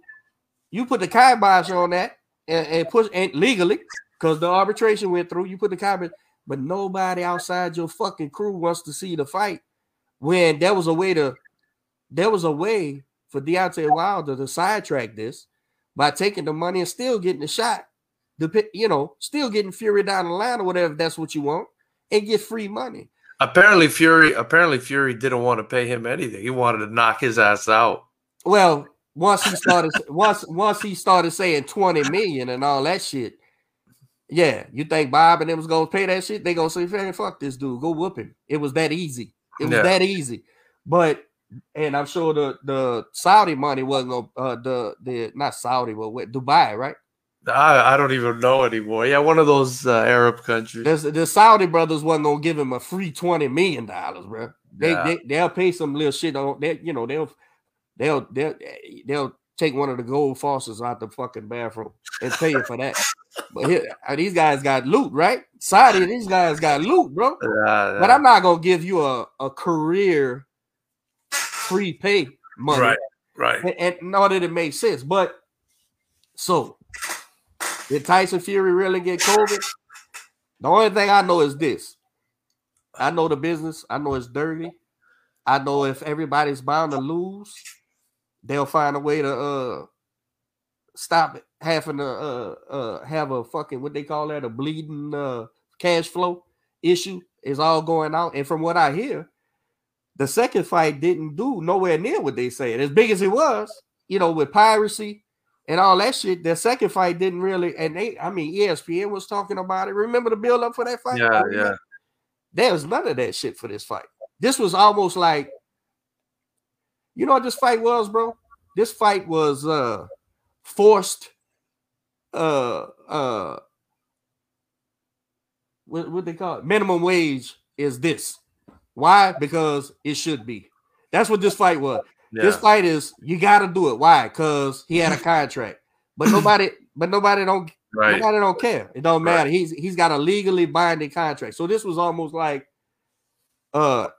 You put the kibosh on that and push and legally, because the arbitration went through. You put the kibosh, but nobody outside your fucking crew wants to see the fight. When there was a way for Deontay Wilder to sidetrack this by taking the money and still getting the shot, still getting Fury down the line or whatever, if that's what you want, and get free money. Apparently Fury didn't want to pay him anything. He wanted to knock his ass out. Well. Once he started saying 20 million and all that shit, yeah, you think Bob and them was gonna pay that shit? They gonna say, "Man, fuck this dude, go whoop him." It was that easy. It was that easy. But and I'm sure the Saudi money wasn't gonna Dubai, right? I don't even know anymore. Yeah, one of those Arab countries. The Saudi brothers wasn't gonna give him a free $20 million, bro. They'll pay some little shit on that. You know they'll take one of the gold faucets out the fucking bathroom and pay you for that. But these guys got loot, right? Saudi, these guys got loot, bro. Yeah. But I'm not gonna give you a career free pay money, right? And not that it makes sense. But so did Tyson Fury really get COVID? The only thing I know is this: I know the business. I know it's dirty. I know if everybody's bound to lose, they'll find a way to stop it, having to have a fucking, what they call that, a bleeding cash flow issue is all going out. And from what I hear, the second fight didn't do nowhere near what they said. As big as it was, you know, with piracy and all that shit, the second fight didn't really, and ESPN was talking about it. Remember the build up for that fight? Yeah. There was none of that shit for this fight. This was almost like, you know what this fight was, bro? This fight was forced. What they call it? Minimum wage is this. Why? Because it should be. That's what this fight was. Yeah. This fight is you got to do it. Why? Because he had a contract, but nobody don't care. It don't matter. He's got a legally binding contract. So this was almost like.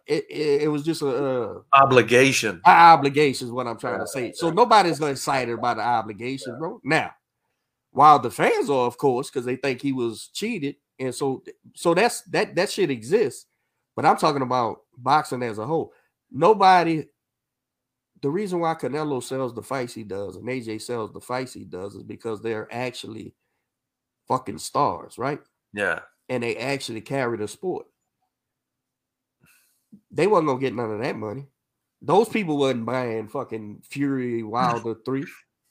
It was just a obligation. Obligation is what I'm trying to say. So nobody's excited about the obligation, bro. Now, while the fans are, of course, because they think he was cheated, and so that's that shit exists. But I'm talking about boxing as a whole. Nobody. The reason why Canelo sells the fights he does and AJ sells the fights he does is because they're actually fucking stars, right? Yeah, and they actually carry the sport. They wasn't gonna get none of that money. Those people wasn't buying fucking Fury Wilder 3.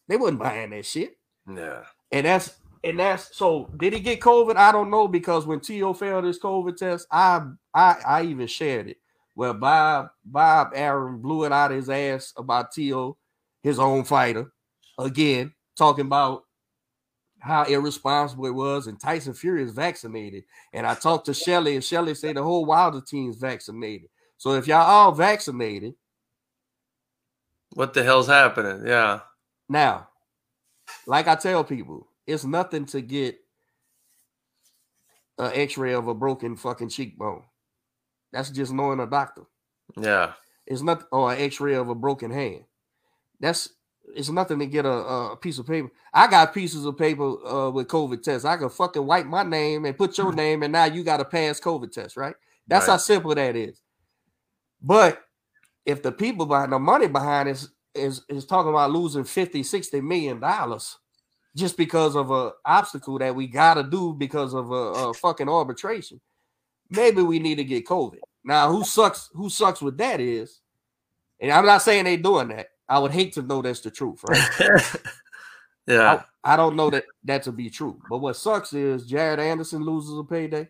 They wasn't buying that shit. Yeah. And that's so. Did he get COVID? I don't know, because when T.O. failed his COVID test, I even shared it. Well, Bob Arum blew it out his ass about T.O., his own fighter, again talking about how irresponsible it was, and Tyson Fury is vaccinated. And I talked to Shelly, and Shelly said the whole Wilder team's vaccinated. So if y'all all vaccinated, what the hell's happening? Yeah. Now, like I tell people, it's nothing to get an X-ray of a broken fucking cheekbone. That's just knowing a doctor. Yeah. It's nothing, or an X-ray of a broken hand. It's nothing to get a piece of paper. I got pieces of paper with COVID tests. I can fucking wipe my name and put your name, and now you got to pass COVID test, right? That's how simple that is. But if the people behind the money behind it is talking about losing $50-60 million just because of an obstacle that we got to do because of a fucking arbitration, maybe we need to get COVID. Now, who sucks with that is, and I'm not saying they doing that. I would hate to know that's the truth, right? Yeah. I don't know that to be true. But what sucks is Jared Anderson loses a payday.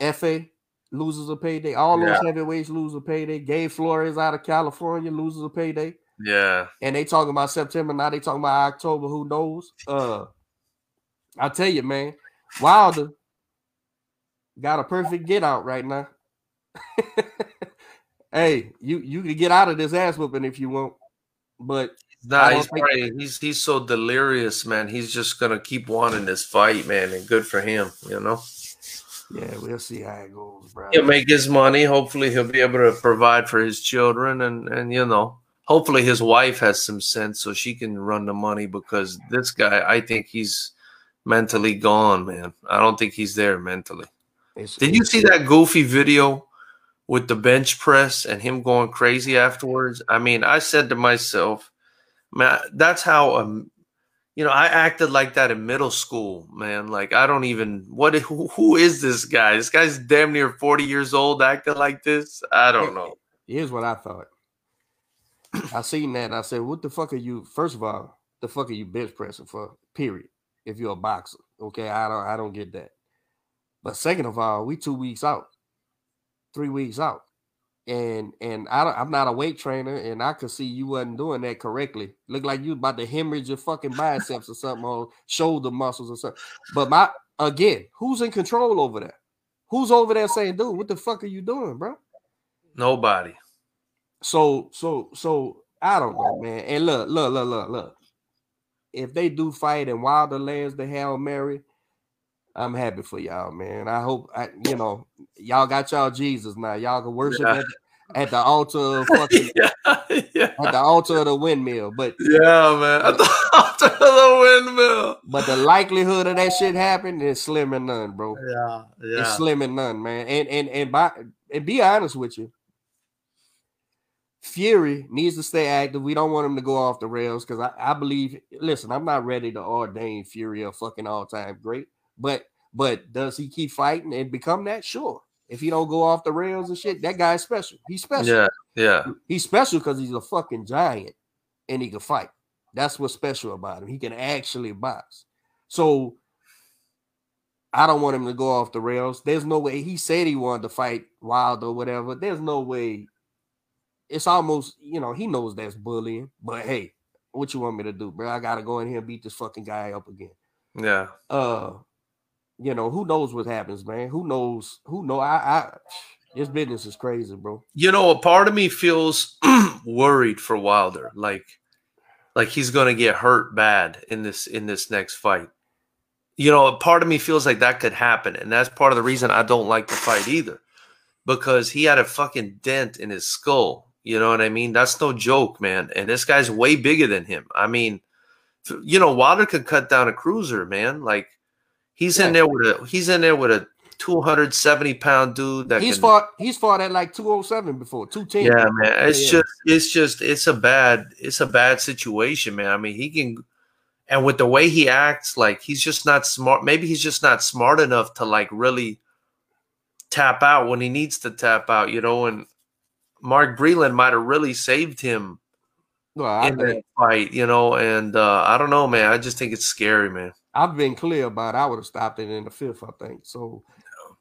F.A. loses a payday. All those heavyweights lose a payday. Gabe Flores out of California loses a payday. Yeah. And they talking about September. Now they talking about October. Who knows? I tell you, man, Wilder got a perfect get out right now. Hey, you can get out of this ass whooping if you want, but he's right. He's so delirious, man. He's just gonna keep wanting this fight, man, and good for him, you know. Yeah, we'll see how it goes, bro. He'll make his money. Hopefully, he'll be able to provide for his children, and you know, hopefully, his wife has some sense so she can run the money, because this guy, I think he's mentally gone, man. I don't think he's there mentally. Did you see that goofy video with the bench press and him going crazy afterwards? I mean, I said to myself, man, that's how, you know, I acted like that in middle school, man. Like, I don't even, who is this guy? This guy's damn near 40 years old acting like this. I don't know. Here's what I thought. I seen that. I said, what the fuck are you, first of all, the fuck are you bench pressing for, period, if you're a boxer? Okay, I don't get that. But second of all, we 2 weeks out. 3 weeks out, and I'm not a weight trainer, and I could see you wasn't doing that correctly. Looked like you was about to hemorrhage your fucking biceps or something, or shoulder muscles or something. But who's in control over that? Who's over there saying, dude, what the fuck are you doing, bro? Nobody. So I don't know, man. And look. If they do fight and Wilder lands the Hail Mary, I'm happy for y'all, man. I hope, you know, y'all got y'all Jesus now. Y'all can worship at the altar of fucking, at the altar of the windmill. But yeah, man, at the altar of the windmill. But the likelihood of that shit happening is slim and none, bro. Yeah, it's slim and none, man. And be honest with you, Fury needs to stay active. We don't want him to go off the rails because I believe. Listen, I'm not ready to ordain Fury a fucking all-time great. But does he keep fighting and become that? Sure. If he don't go off the rails and shit, that guy's special. He's special. Yeah. He's special because he's a fucking giant and he can fight. That's what's special about him. He can actually box. So I don't want him to go off the rails. There's no way. He said he wanted to fight Wilder or whatever. There's no way. It's almost, you know, he knows that's bullying. But hey, what you want me to do, bro? I got to go in here and beat this fucking guy up again. Yeah. You know, who knows what happens, man? Who knows? This business is crazy, bro. You know, a part of me feels worried for Wilder. Like he's going to get hurt bad in this next fight. You know, a part of me feels like that could happen. And that's part of the reason I don't like the fight either. Because he had a fucking dent in his skull. You know what I mean? That's no joke, man. And this guy's way bigger than him. I mean, you know, Wilder could cut down a cruiser, man. Like, He's in there with a 270-pound dude that he's fought at like 207 before, 210. Yeah, man. It's a bad situation, man. I mean, he can, and with the way he acts, like he's just not smart. Maybe he's just not smart enough to like really tap out when he needs to tap out, you know. And Mark Breland might have really saved him in that fight, you know. And I don't know, man. I just think it's scary, man. I've been clear about it. I would have stopped it in the fifth, I think. So,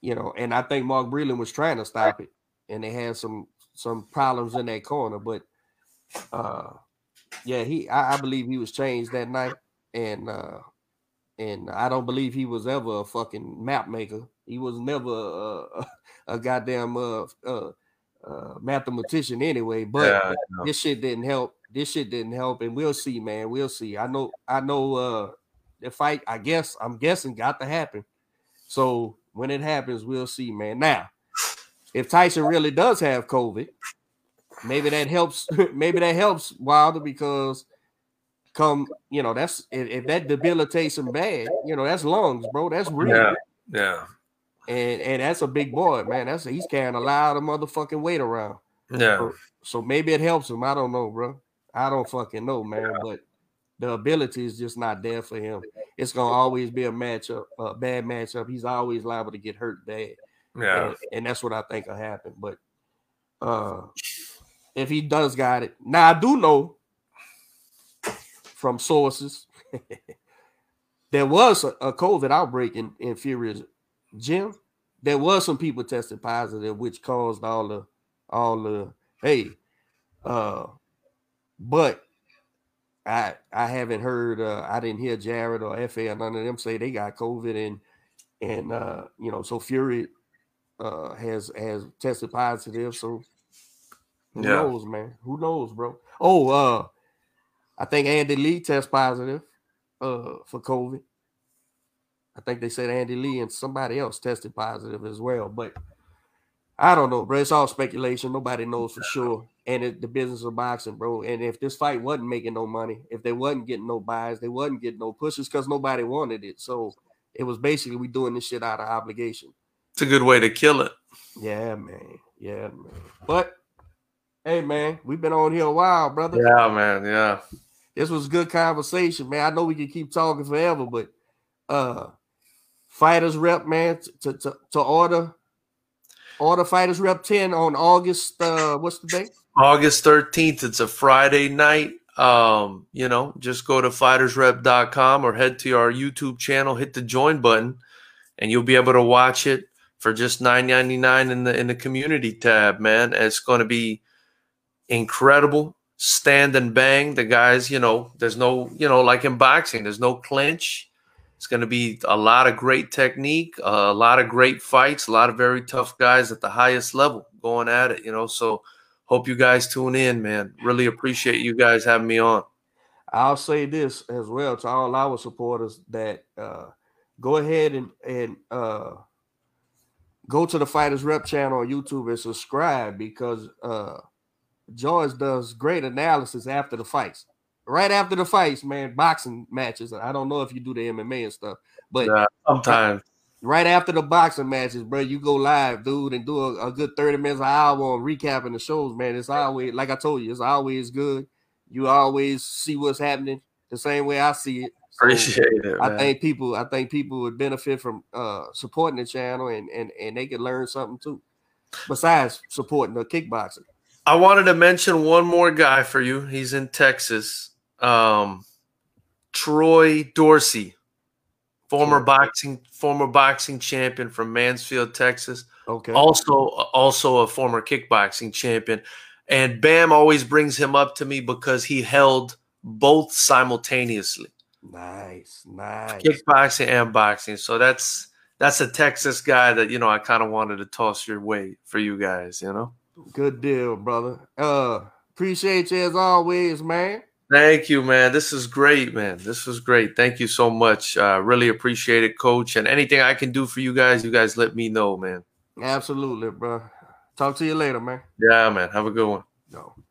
you know, and I think Mark Breland was trying to stop it, and they had some problems in that corner. But, I believe he was changed that night, and I don't believe he was ever a fucking map maker. He was never a goddamn mathematician anyway. But this shit didn't help. And we'll see, man. We'll see. I know. The fight, I'm guessing, got to happen. So when it happens, we'll see, man. Now, if Tyson really does have COVID, maybe that helps. Maybe that helps Wilder, because that's if that debilitates him bad, you know, that's lungs, bro. That's real. Yeah. And that's a big boy, man. He's carrying a lot of motherfucking weight around. Yeah. So maybe it helps him. I don't know, bro. I don't fucking know, man. Yeah. But the ability is just not there for him. It's going to always be a bad matchup. He's always liable to get hurt bad. Yeah. And that's what I think will happen. But if he does got it. Now, I do know from sources there was a COVID outbreak in Fury's gym. There was some people tested positive, which caused all the hey. But I haven't heard. I didn't hear Jared or FA or none of them say they got COVID, and you know, so Fury has tested positive. So who knows, man? Who knows, bro? Oh, I think Andy Lee test positive for COVID. I think they said Andy Lee and somebody else tested positive as well. But I don't know, bro. It's all speculation. Nobody knows for sure. And the business of boxing, bro. And if this fight wasn't making no money, if they wasn't getting no buys, they wasn't getting no pushes because nobody wanted it. So it was basically we doing this shit out of obligation. It's a good way to kill it. Yeah, man. Yeah, man. But, hey, man, we've been on here a while, brother. Yeah, man. Yeah. This was good conversation, man. I know we can keep talking forever, but Fighters Rep, man, to order Fighters Rep 10 on August, what's the date? August 13th. It's a Friday night. You know, just go to fightersrep.com or head to our YouTube channel, hit the join button, and you'll be able to watch it for just $9.99 in the community tab, man. And it's going to be incredible. Stand and bang. The guys, you know, there's no, you know, like in boxing, there's no clinch. It's going to be a lot of great technique, a lot of great fights, a lot of very tough guys at the highest level going at it, you know, so hope you guys tune in, man. Really appreciate you guys having me on. I'll say this as well to all our supporters that go ahead and go to the Fighters Rep channel on YouTube and subscribe because George does great analysis after the fights. Right after the fights, man, boxing matches. I don't know if you do the MMA and stuff, but sometimes right after the boxing matches, bro, you go live, dude, and do a good 30 minutes, an hour on recapping the shows, man. It's always, like I told you, it's always good. You always see what's happening the same way I see it. So appreciate it, man. I think people would benefit from supporting the channel and they could learn something too, besides supporting the kickboxing. I wanted to mention one more guy for you. He's in Texas. Troy Dorsey, former boxing champion from Mansfield, Texas. Okay. Also a former kickboxing champion. And Bam always brings him up to me because he held both simultaneously. Nice. Kickboxing and boxing. So that's a Texas guy that, you know, I kind of wanted to toss your way for you guys, you know. Good deal, brother. Appreciate you as always, man. Thank you, man. This is great, man. This was great. Thank you so much. Really appreciate it, Coach. And anything I can do for you guys let me know, man. Absolutely, bro. Talk to you later, man. Yeah, man. Have a good one. No.